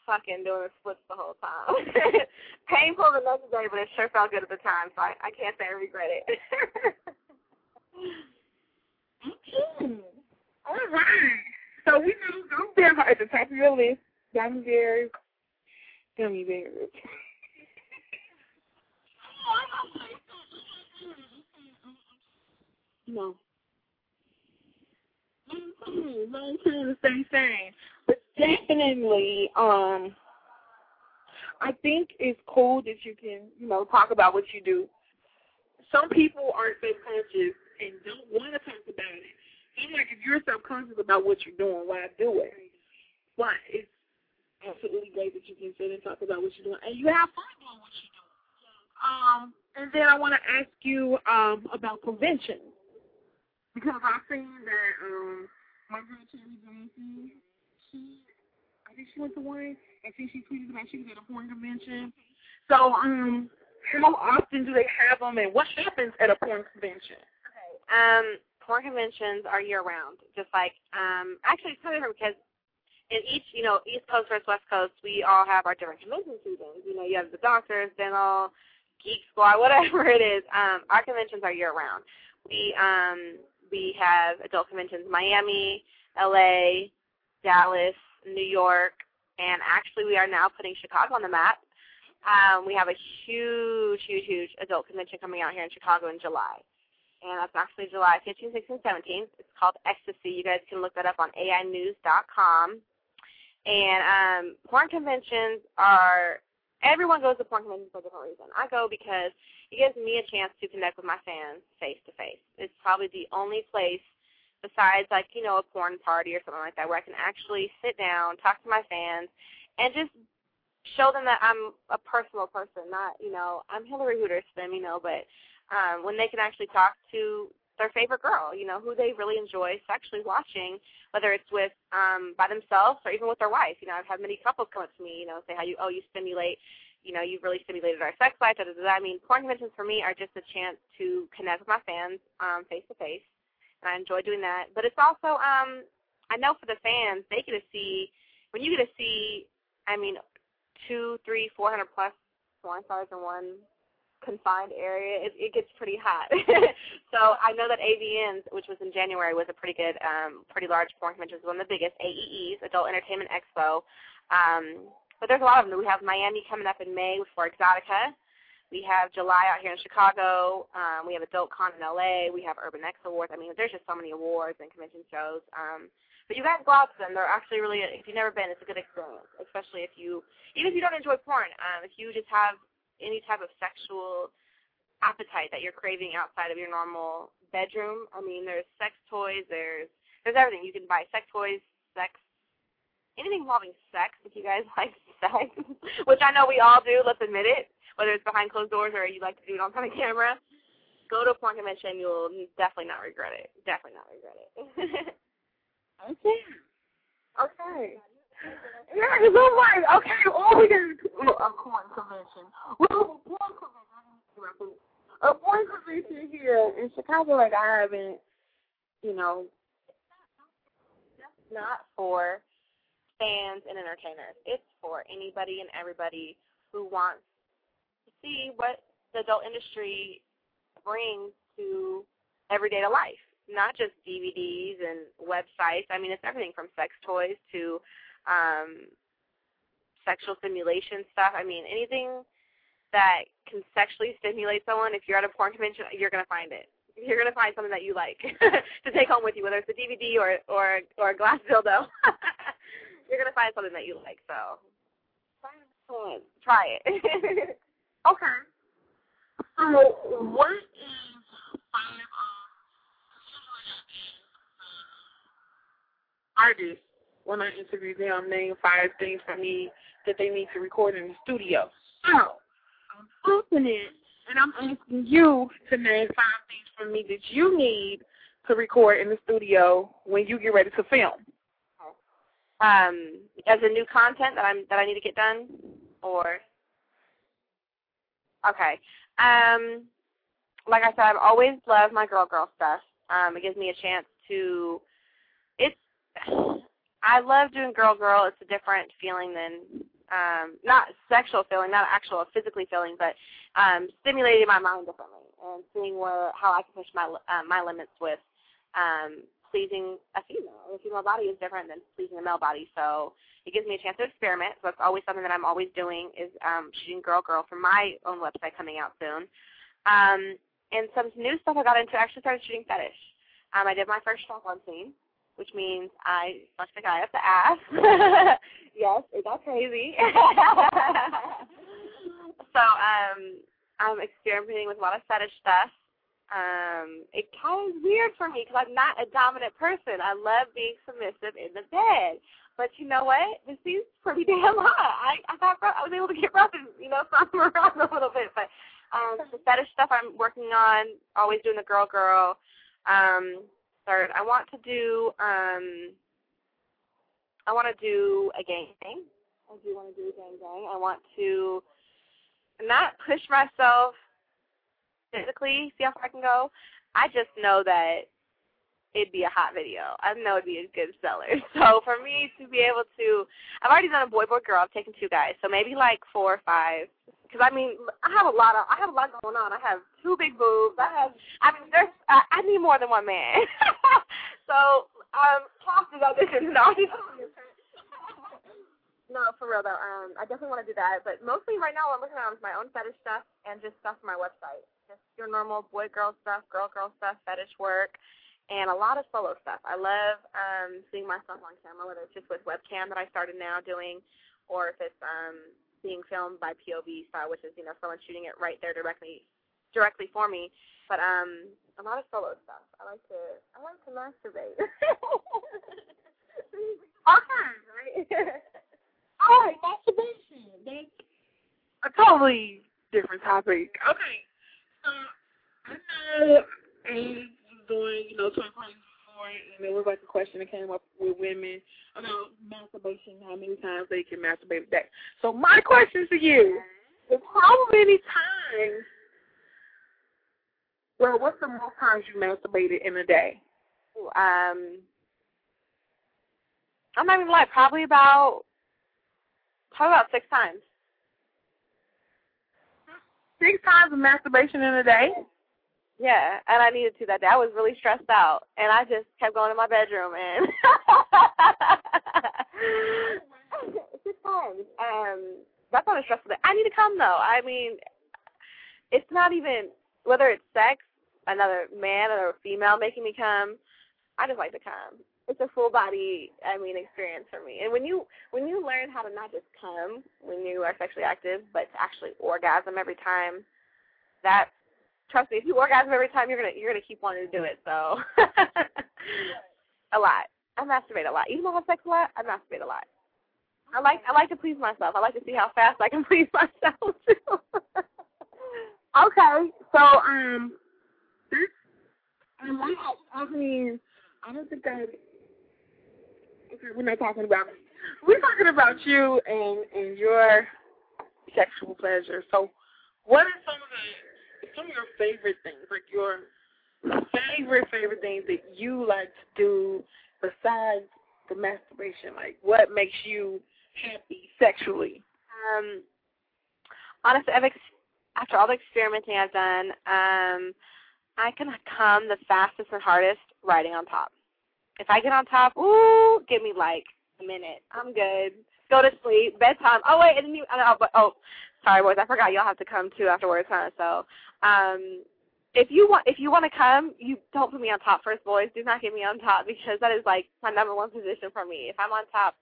fucking doing splits the whole time. Painful the next day, but it sure felt good at the time, so I, I can't say I regret it. Okay. All right. So we know gummy bears are at the top of your list. Gummy bears. Gummy bears. No. Long time to stay sane. But definitely, um, I think it's cool that you can, you know, talk about what you do. Some people are self-conscious and don't want to talk about it. I'm like, if you're self-conscious about what you're doing, why do it? But it's absolutely great that you can sit and talk about what you're doing, and you have fun doing what you're doing. Um, and then I want to ask you um, about prevention, because I've seen that um, my girl Cherry Johnson, she, I think she went to one, and she, she tweeted about she was at a porn convention. So, um... how often do they have them, and what happens at a porn convention? Okay. Um, porn conventions are year-round, just like um, – actually, it's kind of different because in each, you know, East Coast versus West Coast, we all have our different convention seasons. You know, you have the doctors, dental, geek squad, whatever it is. Um, our conventions are year-round. We, um, we have adult conventions in Miami, L A, Dallas, New York, and actually we are now putting Chicago on the map. Um, we have a huge, huge, huge adult convention coming out here in Chicago in July. And that's actually July fifteenth, sixteenth, and seventeenth. It's called Ecstasy. You guys can look that up on A I news dot com. And um, porn conventions are – everyone goes to porn conventions for a different reason. I go because it gives me a chance to connect with my fans face-to-face. It's probably the only place besides, like, you know, a porn party or something like that where I can actually sit down, talk to my fans, and just – show them that I'm a personal person, not, you know, I'm Hillary Hooterz them, you know, but um, when they can actually talk to their favorite girl, you know, who they really enjoy sexually watching, whether it's with um, by themselves or even with their wife. You know, I've had many couples come up to me, you know, say how you, oh, you stimulate, you know, you've really stimulated our sex life. Does that mean porn conventions for me are just a chance to connect with my fans um, face-to-face, and I enjoy doing that. But it's also, um, I know for the fans, they get to see, when you get to see, I mean, two, three, four hundred plus porn stars in one confined area, it, it gets pretty hot. So I know that A V N, which was in January, was a pretty good, um, pretty large porn convention. It's one of the biggest, A E E's, Adult Entertainment Expo. Um, but there's a lot of them. We have Miami coming up in May for Exotica. We have July out here in Chicago. Um, we have Adult Con in L A. We have Urban X Awards. I mean, there's just so many awards and convention shows. Um, But you guys go out to them. They're actually really, if you've never been, it's a good experience, especially if you, even if you don't enjoy porn, um, if you just have any type of sexual appetite that you're craving outside of your normal bedroom. I mean, there's sex toys, there's there's everything. You can buy sex toys, sex, anything involving sex if you guys like sex, which I know we all do, let's admit it, whether it's behind closed doors or you like to do it on kind of camera. Go to a porn convention, you'll definitely not regret it. Definitely not regret it. Okay. Okay. Yeah, it's all right. Okay, all we did is a porn convention. We have a porn convention. A porn convention here in Chicago, like I haven't, you know, that's not for fans and entertainers. It's for anybody and everybody who wants to see what the adult industry brings to everyday life, not just D V Ds and websites. I mean, it's everything from sex toys to um, sexual stimulation stuff. I mean, anything that can sexually stimulate someone, if you're at a porn convention, you're going to find it. You're going to find something that you like to take home with you, whether it's a D V D or, or, or a glass dildo. You're going to find something that you like, so try it. Okay. So what is five um, artists, when I interview them, name five things for me that they need to record in the studio? So I'm opening and I'm asking you to name five things for me that you need to record in the studio when you get ready to film. Um, as a new content that I'm that I need to get done, or okay. Um, like I said, I've always loved my girl girl stuff. Um, it gives me a chance to. It's. I love doing girl girl. It's a different feeling than um, not sexual feeling, not actual physically feeling, but um, stimulating my mind differently and seeing where how I can push my uh, my limits with. Um, pleasing a female. The female body is different than pleasing a male body, so it gives me a chance to experiment. So that's always something that I'm always doing is um, shooting Girl Girl for my own website coming out soon. Um, and some new stuff I got into, I actually started shooting fetish. Um, I did my first strap-on scene, which means I fucked the guy up the ass. Yes, it got crazy. So um, I'm experimenting with a lot of fetish stuff. Um, it kind of is weird for me because I'm not a dominant person. I love being submissive in the bed. But you know what? This seems pretty damn hot. I, I got rough. I was able to get rough and, you know, stomp around a little bit. But um, the fetish stuff I'm working on, always doing the girl girl. Um, third, I want to do, um, I want to do a gang thing. I do want to do a gang gang. I want to not push myself physically, see how far I can go. I just know that it'd be a hot video. I know it'd be a good seller. So for me to be able to, I've already done a boy, boy, girl. I've taken two guys, so maybe like four or five. Because I mean, I have a lot of, I have a lot going on. I have two big boobs. I have, I mean, there's, I, I need more than one man. So um, classes auditions and all these. No, for real though. Um, I definitely want to do that. But mostly right now, what I'm looking at is my own fetish stuff and just stuff for my website. Just your normal boy-girl stuff, girl-girl stuff, fetish work, and a lot of solo stuff. I love um, seeing myself on camera, whether it's just with webcam that I started now doing, or if it's um, being filmed by P O V style, which is, you know, someone shooting it right there directly directly for me. But um, a lot of solo stuff. I like to I like to masturbate. Okay, right? All right, masturbation. That's a totally different topic. Okay. I know Ames was doing, you know, twenty points before, and there was like a question that came up with women about masturbation, how many times they can masturbate a day. So my question to you is how many times, well, what's the most times you masturbated in a day? Um, I'm not even lying, probably about, probably about six times. Six times of masturbation in a day? Yeah, and I needed to that day. I was really stressed out, and I just kept going to my bedroom. And six times. Um, that's not a stressful day. I need to come, though. I mean, it's not even, whether it's sex, another man or a female making me come, I just like to come. It's a full body, I mean, experience for me. And when you when you learn how to not just come when you are sexually active, but to actually orgasm every time, that's trust me, if you orgasm every time, you're gonna you're gonna keep wanting to do it. So a lot. I masturbate a lot. Even though I have sex a lot, I masturbate a lot. I like I like to please myself. I like to see how fast I can please myself too. Okay, so um, and I, I mean, I don't think that okay, we're not talking about we're talking about you and and your sexual pleasure. So, what are some of the some of your favorite things? Like your favorite favorite things that you like to do besides the masturbation. Like, what makes you happy sexually? Um, honestly, I've ex- after all the experimenting I've done, um, I can come the fastest and hardest riding on top. If I get on top, ooh, give me like a minute. I'm good. Go to sleep. Bedtime. Oh wait, and then you. Oh, but, oh, sorry, boys. I forgot y'all have to come too afterwards, huh? So, um, if you want, if you want to come, you don't put me on top first, boys. Do not get me on top because that is like my number one position for me. If I'm on top,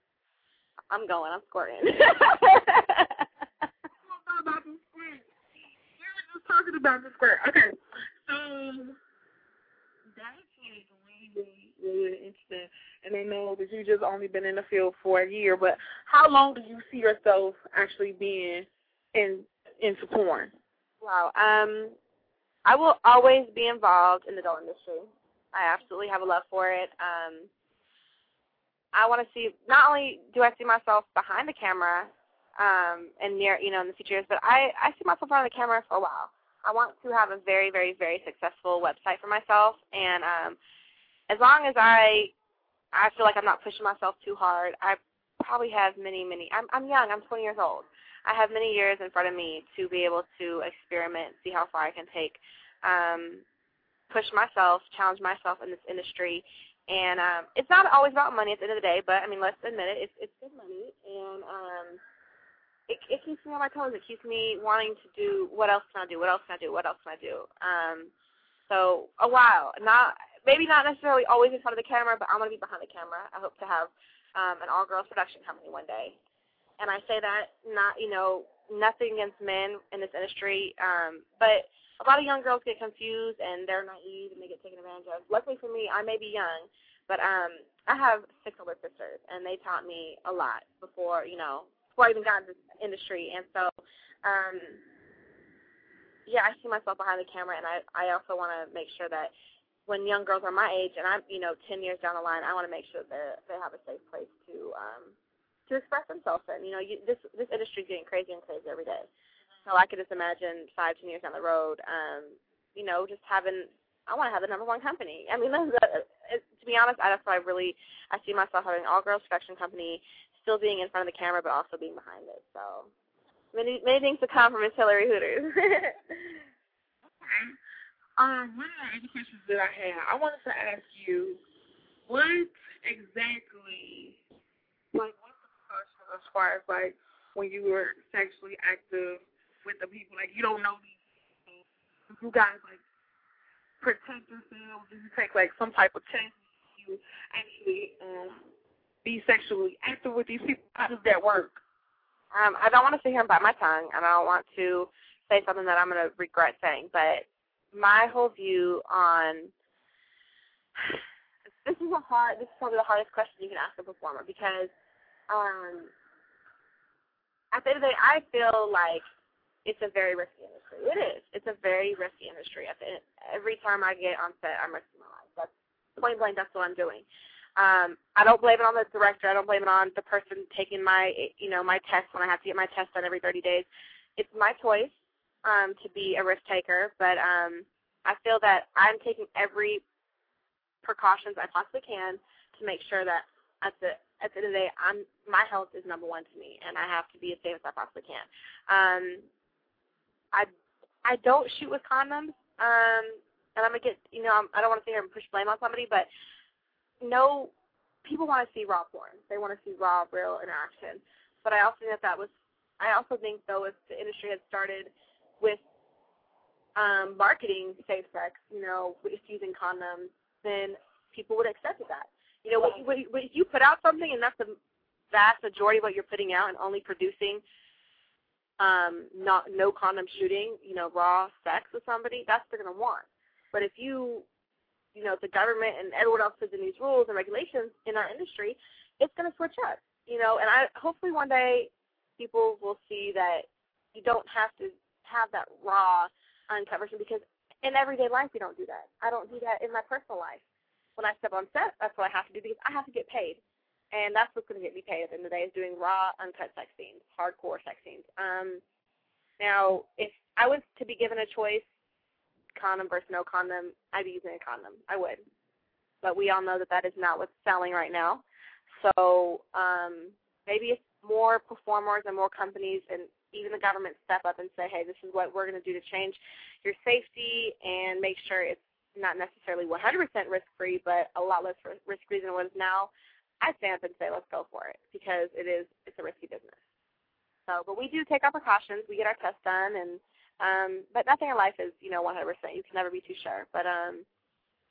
I'm going. I'm squirting. Talking about the square. Okay. So that's really, really interesting. And I know that you've just only been in the field for a year, but how long do you see yourself actually being in into porn? Wow. Um, I will always be involved in the adult industry. I absolutely have a love for it. Um, I want to see, not only do I see myself behind the camera, Um, and near, you know, in the future, but I, I see myself on the camera for a while. I want to have a very, very, very successful website for myself, and um, as long as I, I feel like I'm not pushing myself too hard, I probably have many, many, I'm, I'm young, I'm twenty years old. I have many years in front of me to be able to experiment, see how far I can take, um, push myself, challenge myself in this industry, and um, it's not always about money at the end of the day, but, I mean, let's admit it, it's, it's good money, and, um, It, it keeps me on my toes. It keeps me wanting to do what else can I do, what else can I do, what else can I do. Um, so a while, not maybe not necessarily always in front of the camera, but I'm going to be behind the camera. I hope to have um, an all-girls production company one day. And I say that not, you know, nothing against men in this industry, um, but a lot of young girls get confused and they're naive and they get taken advantage of. Luckily for me, I may be young, but um, I have six older sisters, and they taught me a lot before, you know, before I even got into this industry, and so, um, yeah, I see myself behind the camera, and I, I also want to make sure that when young girls are my age, and I'm, you know, ten years down the line, I want to make sure that they have a safe place to, um, to express themselves in. You know, you, this this industry is getting crazier and crazier every day, so I could just imagine five, ten years down the road, um, you know, just having, I want to have the number one company. I mean, that's, that, it, to be honest, I, that's why I really, I see myself having an all-girls production company, still being in front of the camera, but also being behind it. So many many things to come from Miss Hillary Hooterz. Okay. Um, one of the other questions that I had, I wanted to ask you, what exactly, like, what's the process as far as, like, when you were sexually active with the people? Like, you don't know these people. You guys, like, protect yourselves? Do you take, like, some type of test? You actually, um... be sexually active with these people? How does that work? Um, I don't want to sit here and bite my tongue, and I don't want to say something that I'm going to regret saying, but my whole view on this is a hard, this is probably the hardest question you can ask a performer, because um, at the end of the day, I feel like it's a very risky industry. It is. It's a very risky industry. At the end, every time I get on set, I'm risking my life. That's point blank, that's what I'm doing. Um, I don't blame it on the director. I don't blame it on the person taking my, you know, my test when I have to get my test done every thirty days. It's my choice um, to be a risk taker, but um, I feel that I'm taking every precautions I possibly can to make sure that at the at the end of the day, I'm my health is number one to me, and I have to be as safe as I possibly can. Um, I I don't shoot with condoms, um, and I'm gonna get, you know, I'm, I don't want to sit here and push blame on somebody, but no, people want to see raw porn. They want to see raw, real interaction. But I also think that, that was, I also think, though, if the industry had started with um, marketing safe sex, you know, with using condoms, then people would have accepted that. You know, when, when, when you put out something, and that's the vast majority of what you're putting out and only producing um, not no condom shooting, you know, raw sex with somebody, that's what they're going to want. But if you, you know, if the government and everyone else puts in these rules and regulations in our industry, it's going to switch up, you know. And I hopefully one day people will see that you don't have to have that raw uncovered, because in everyday life we don't do that. I don't do that in my personal life. When I step on set, that's what I have to do because I have to get paid. And that's what's going to get me paid at the end of the day, is doing raw, uncut sex scenes, hardcore sex scenes. Um, now, if I was to be given a choice, condom versus no condom, I'd be using a condom. I would. But we all know that that is not what's selling right now. So um, maybe if more performers and more companies and even the government step up and say, hey, this is what we're going to do to change your safety and make sure it's not necessarily one hundred percent risk-free, but a lot less risk-free than it was now, I stand up and say, let's go for it, because it is, it's a risky business. So, but we do take our precautions. We get our tests done, and um, but nothing in life is, you know, one hundred percent. You can never be too sure. But um,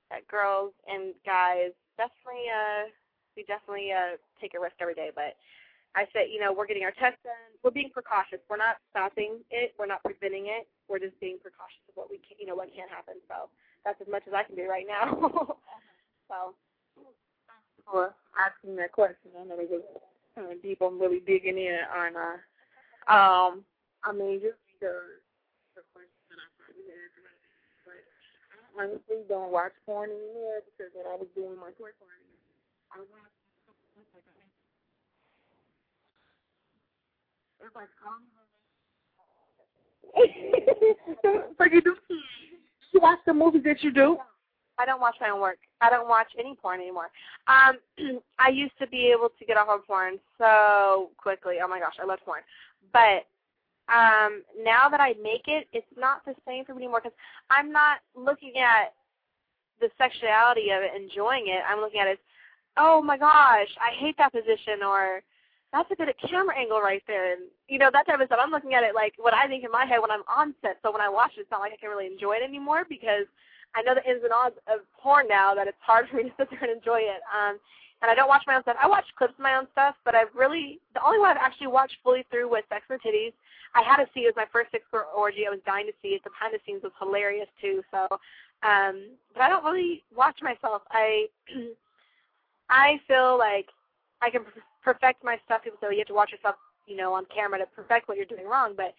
that girls and guys definitely, uh, we definitely uh, take a risk every day. But I say, you know, we're getting our tests done. We're being precautious. We're not stopping it. We're not preventing it. We're just being precautious of what we can, you know, what can happen. So that's as much as I can do right now. So. For asking that question. I know it was deep. I'm really digging in on. Uh, um, I mean, just because the question that I probably had, but I honestly don't watch porn anymore, because when I was doing my toy party, I watched. It's like um. So you do. You watch the movies that you do. I don't watch my own work. I don't watch any porn anymore. Um, I used to be able to get off of porn so quickly. Oh, my gosh, I love porn. But um, now that I make it, it's not the same for me anymore, because I'm not looking at the sexuality of it, enjoying it. I'm looking at it, oh, my gosh, I hate that position, or that's a good camera angle right there. And, you know, that type of stuff. I'm looking at it like what I think in my head when I'm on set. So when I watch it, it's not like I can really enjoy it anymore, because I know the ins and outs of porn now, that it's hard for me to sit there and enjoy it. Um, and I don't watch my own stuff. I watch clips of my own stuff, but I've really, the only one I've actually watched fully through was Sex and the Titties. I had to see it. It was my first six-hour orgy. I was dying to see it. The behind the scenes was hilarious, too. So, um, but I don't really watch myself. I I feel like I can perfect my stuff. People say, well, you have to watch yourself, you know, on camera to perfect what you're doing wrong. But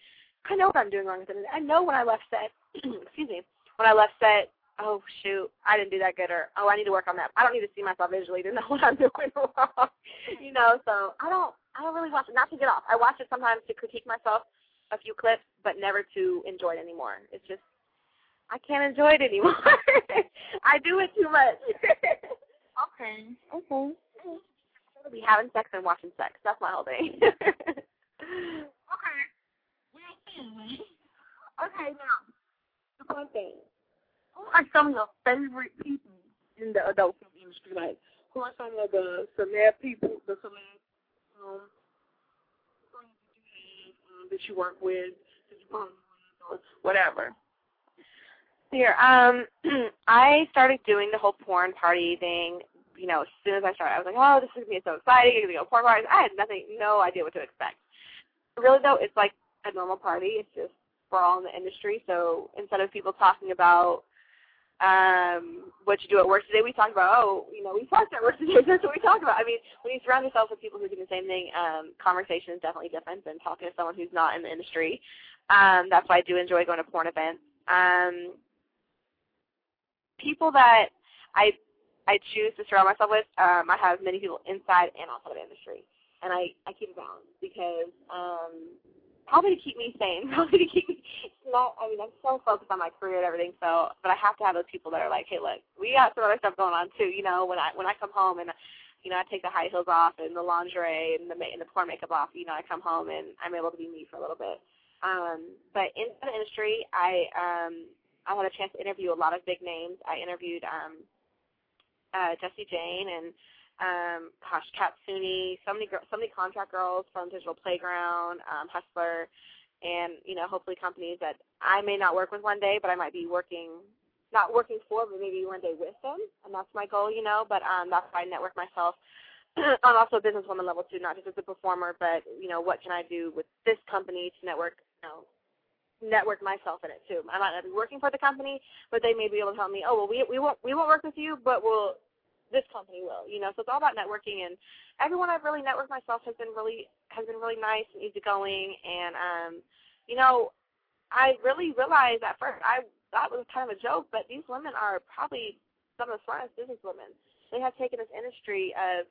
I know what I'm doing wrong with it. I know when I left set, excuse me, when I left set, oh, shoot, I didn't do that good, or, oh, I need to work on that. I don't need to see myself visually to know what I'm doing wrong, you know, so I don't I don't really watch it, not to get off. I watch it sometimes to critique myself, a few clips, but never to enjoy it anymore. It's just, I can't enjoy it anymore. I do it too much. Okay. Okay. I'll be having sex and watching sex. That's my whole day. Okay. We're family. Okay, now, the one thing. Who are some of your favorite people in the adult film industry? Like, who are some of the celeb people, the celeb um, um, that you work with, that you work with, or whatever? Here, um, I started doing the whole porn party thing. You know, as soon as I started, I was like, oh, this is going to be so exciting. You're going to go porn parties. I had nothing, no idea what to expect. Really, though, it's like a normal party. It's just we're all in the industry. So instead of people talking about Um, what you do at work today, we talked about, oh, you know, we talked at work today, that's what we talked about. I mean, when you surround yourself with people who do the same thing, um, conversation is definitely different than talking to someone who's not in the industry. Um, that's why I do enjoy going to porn events. Um, people that I I choose to surround myself with, um, I have many people inside and outside of the industry, and I, I keep it balanced because um, probably to keep me sane, probably to keep me not, I mean, I'm so focused on my career and everything, so, but I have to have those people that are like, hey, look, we got some other stuff going on, too, you know, when I when I come home and, you know, I take the high heels off and the lingerie and the and the porn makeup off, you know, I come home and I'm able to be me for a little bit. Um, but in the industry, I, um, I had a chance to interview a lot of big names. I interviewed um, uh, Jessie Jane and Um, gosh, Kat Suni, so many, so many contract girls from Digital Playground, um, Hustler, and, you know, hopefully companies that I may not work with one day, but I might be working, not working for, but maybe one day with them, and that's my goal, you know, but um, that's why I network myself I'm also a businesswoman level too, not just as a performer, but, you know, what can I do with this company to network, you know, network myself in it too. I might not be working for the company, but they may be able to help me. Oh, well, we we won't we won't work with you, but we'll this company will. You know, so it's all about networking. And everyone I've really networked myself has been really has been really nice and easygoing. And um, you know, I really realized at first I thought it was kind of a joke, but these women are probably some of the smartest businesswomen. They have taken this industry of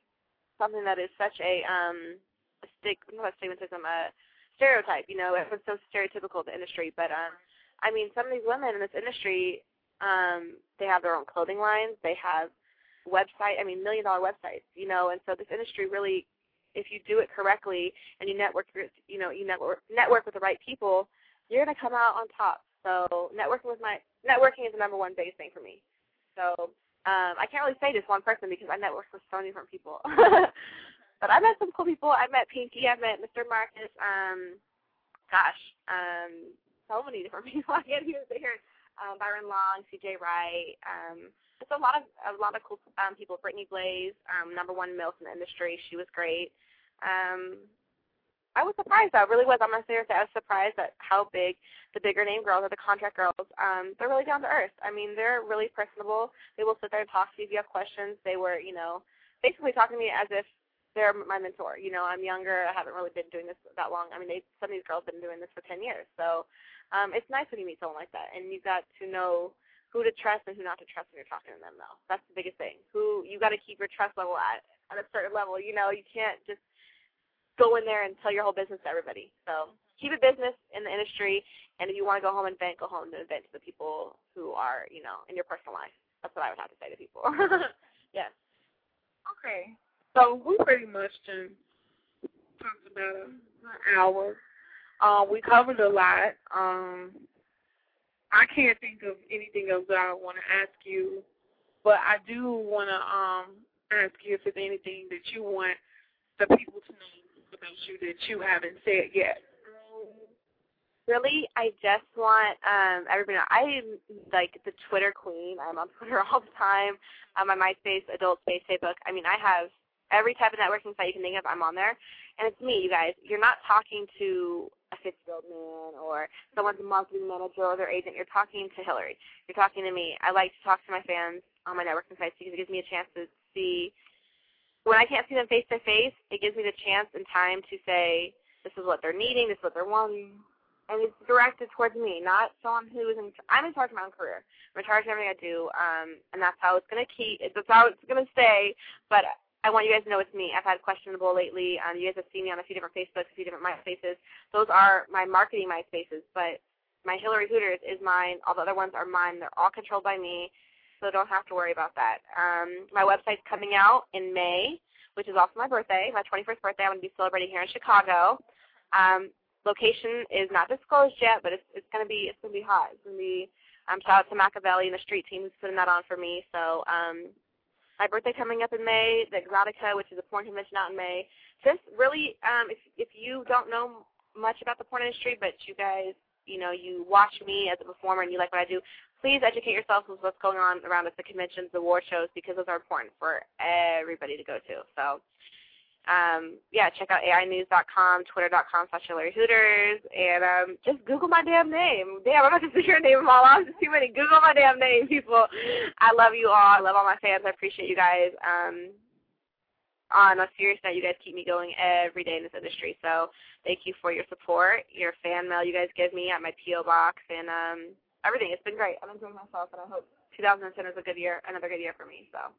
something that is such a um a stick not a stigmatism a stereotype, you know, it's so stereotypical of the industry. But, um, I mean, some of these women in this industry, um, they have their own clothing lines, they have website, I mean, million-dollar websites, you know, and so this industry really, if you do it correctly and you network, you know, you network, network with the right people, you're going to come out on top. So networking with my networking is the number one biggest thing for me. So um, I can't really say just one person because I network with so many different people. But I met some cool people. I met Pinky. I met Mister Marcus. Um, gosh, um, so many different people. I can't even sit here. Um, Byron Long, C J Wright. Um, just a lot of a lot of cool um, people. Brittany Blaze, um, number one MILF in the industry. She was great. Um, I was surprised. I really was. I'm gonna say I was surprised at how big the bigger name girls or the contract girls. Um, they're really down to earth. I mean, they're really personable. They will sit there and talk to you if you have questions. They were, you know, basically talking to me as if they're my mentor. You know, I'm younger. I haven't really been doing this that long. I mean, they, some of these girls have been doing this for ten years. So um, it's nice when you meet someone like that. And you've got to know who to trust and who not to trust when you're talking to them, though. That's the biggest thing. Who you got to keep your trust level at, at a certain level. You know, you can't just go in there and tell your whole business to everybody. So keep a business in the industry. And if you want to go home and vent, go home and vent to the people who are, you know, in your personal life. That's what I would have to say to people. Yes. Okay. So we pretty much done talked about an hour. Uh, we covered a lot. Um, I can't think of anything else that I want to ask you, but I do want to um, ask you if there's anything that you want the people to know about you that you haven't said yet. Really, I just want um, everybody to know, I am like the Twitter queen. I'm on Twitter all the time. I'm on MySpace, Adult Space, Facebook. I mean, I have every type of networking site you can think of, I'm on there. And it's me, you guys. You're not talking to a fifty-year-old man or someone's marketing manager or their agent. You're talking to Hillary. You're talking to me. I like to talk to my fans on my networking sites because it gives me a chance to see. When I can't see them face-to-face, it gives me the chance and time to say, this is what they're needing, this is what they're wanting. And it's directed towards me, not someone who is in – I'm in charge of my own career. I'm in charge of everything I do, um, and that's how it's going to keep – that's how it's going to stay. But – I want you guys to know it's me. I've had Questionable lately. Um, you guys have seen me on a few different Facebooks, a few different MySpaces. Those are my marketing MySpaces, but my Hillary Hooterz is mine. All the other ones are mine. They're all controlled by me, so don't have to worry about that. Um, my website's coming out in May, which is also my birthday, my twenty-first birthday. I'm going to be celebrating here in Chicago. Um, location is not disclosed yet, but it's, it's going to be it's going to be hot. It's going to be um, shout out to Machiavelli and the street team who's putting that on for me. So. Um, My birthday coming up in May, the Exotica, which is a porn convention out in May. Just really, um, if if you don't know much about the porn industry, but you guys, you know, you watch me as a performer and you like what I do, please educate yourself with what's going on around us, the conventions, the award shows, because those are important for everybody to go to. So, um, yeah, check out A I news dot com, Twitter dot com slash Hillary Hooterz, and um, just Google my damn name. Damn, I'm not just your name them all. I'm just too many. Google my damn name, people. I love you all. I love all my fans. I appreciate you guys. Um, on a serious note, you guys keep me going every day in this industry. So thank you for your support, your fan mail you guys give me at my P O box, and um, everything. It's been great. I'm enjoying myself, and I hope two thousand ten is a good year, another good year for me. So,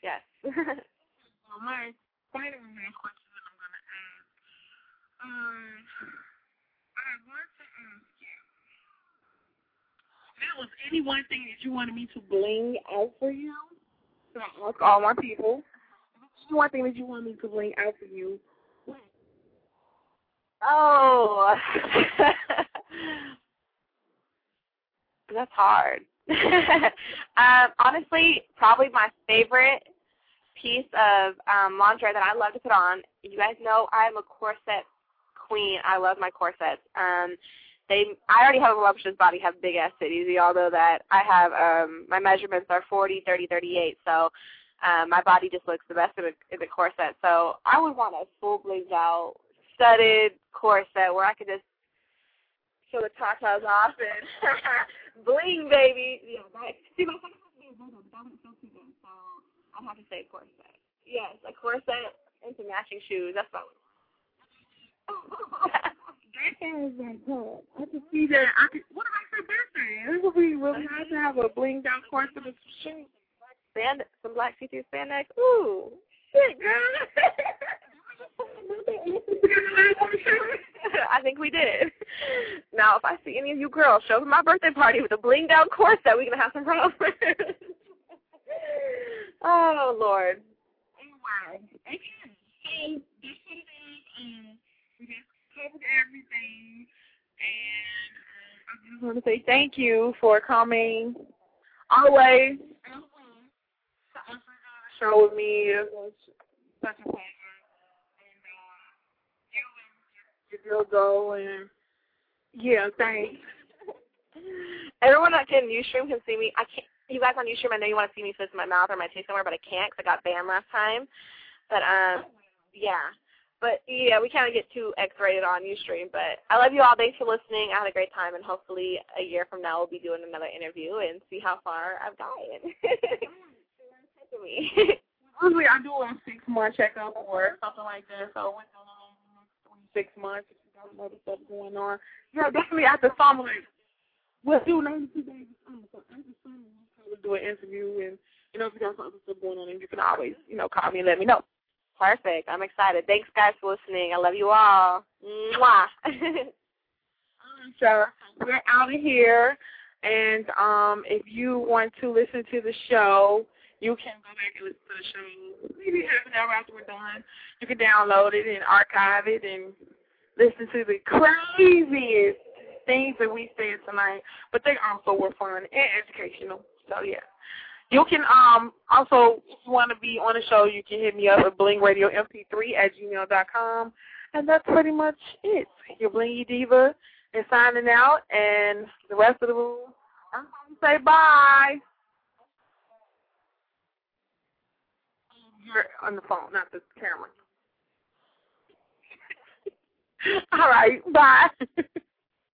yes. All right. One of the main questions that I'm going to ask, um, I want to ask you, if there was any one thing that you wanted me to bling out for you, so I ask all my people, one thing that you wanted me to bling out for you, what? Oh, that's hard. um, honestly, probably my favorite piece of um, lingerie that I love to put on. You guys know I'm a corset queen. I love my corsets. Um, they, I already have a voluptuous body, have big ass titties. Y'all know that. I have um, my measurements are forty, thirty, thirty-eight. So Um, my body just looks the best in a, in a corset. So I would want a full blinged out, studded corset where I could just show the tatas off and bling, baby. Yeah, but, see, my face has to be a bundle, but that wouldn't feel too good. So I'd have to say corset. Yes, a corset and some matching shoes. That's what I would want. Birthday is like, oh, I could see that. I could, what if I said birthday? It would be really nice to have a blinged out corset and some shoes. Spandex, some black see-through spandex. Ooh, shit, girl. I think we did. Now, if I see any of you girls show up at my birthday party with a bling down corset, we're gonna have some fun. Oh Lord. Anyway, okay. So this one is um, we just covered everything, and uh, I just want to say thank you for coming. Always. Show with me such a pleasure, and uh, you and your dildo, and yeah, thanks. Everyone that can UStream can see me. I can't. You guys on UStream, I know you want to see me twist my mouth or my taste somewhere, but I can't because I got banned last time. But um, yeah, but yeah, we kind of get too X-rated on UStream. But I love you all. Thanks for listening. I had a great time, and hopefully a year from now we'll be doing another interview and see how far I've gotten. Usually I do a six-month checkup or something like that, so what's going on in six months if you got other stuff going on. Yeah, definitely after summer, we'll do ninety-two days of summer, so after summer we'll do an interview, and, you know, if you got some other stuff going on, you can always, you know, call me and let me know. Perfect. I'm excited. Thanks, guys, for listening. I love you all. Mwah. So we're out of here, and um, if you want to listen to the show, you can go back and listen to the show maybe half an hour after we're done. You can download it and archive it and listen to the craziest things that we said tonight. But they also were fun and educational. So, yeah. You can um also, if you want to be on the show, you can hit me up at bling radio m p three at gmail dot com. And that's pretty much it. Your Blingy Diva is signing out. And the rest of the room, I'm going to say bye. You're on the phone, not the camera. All right, bye.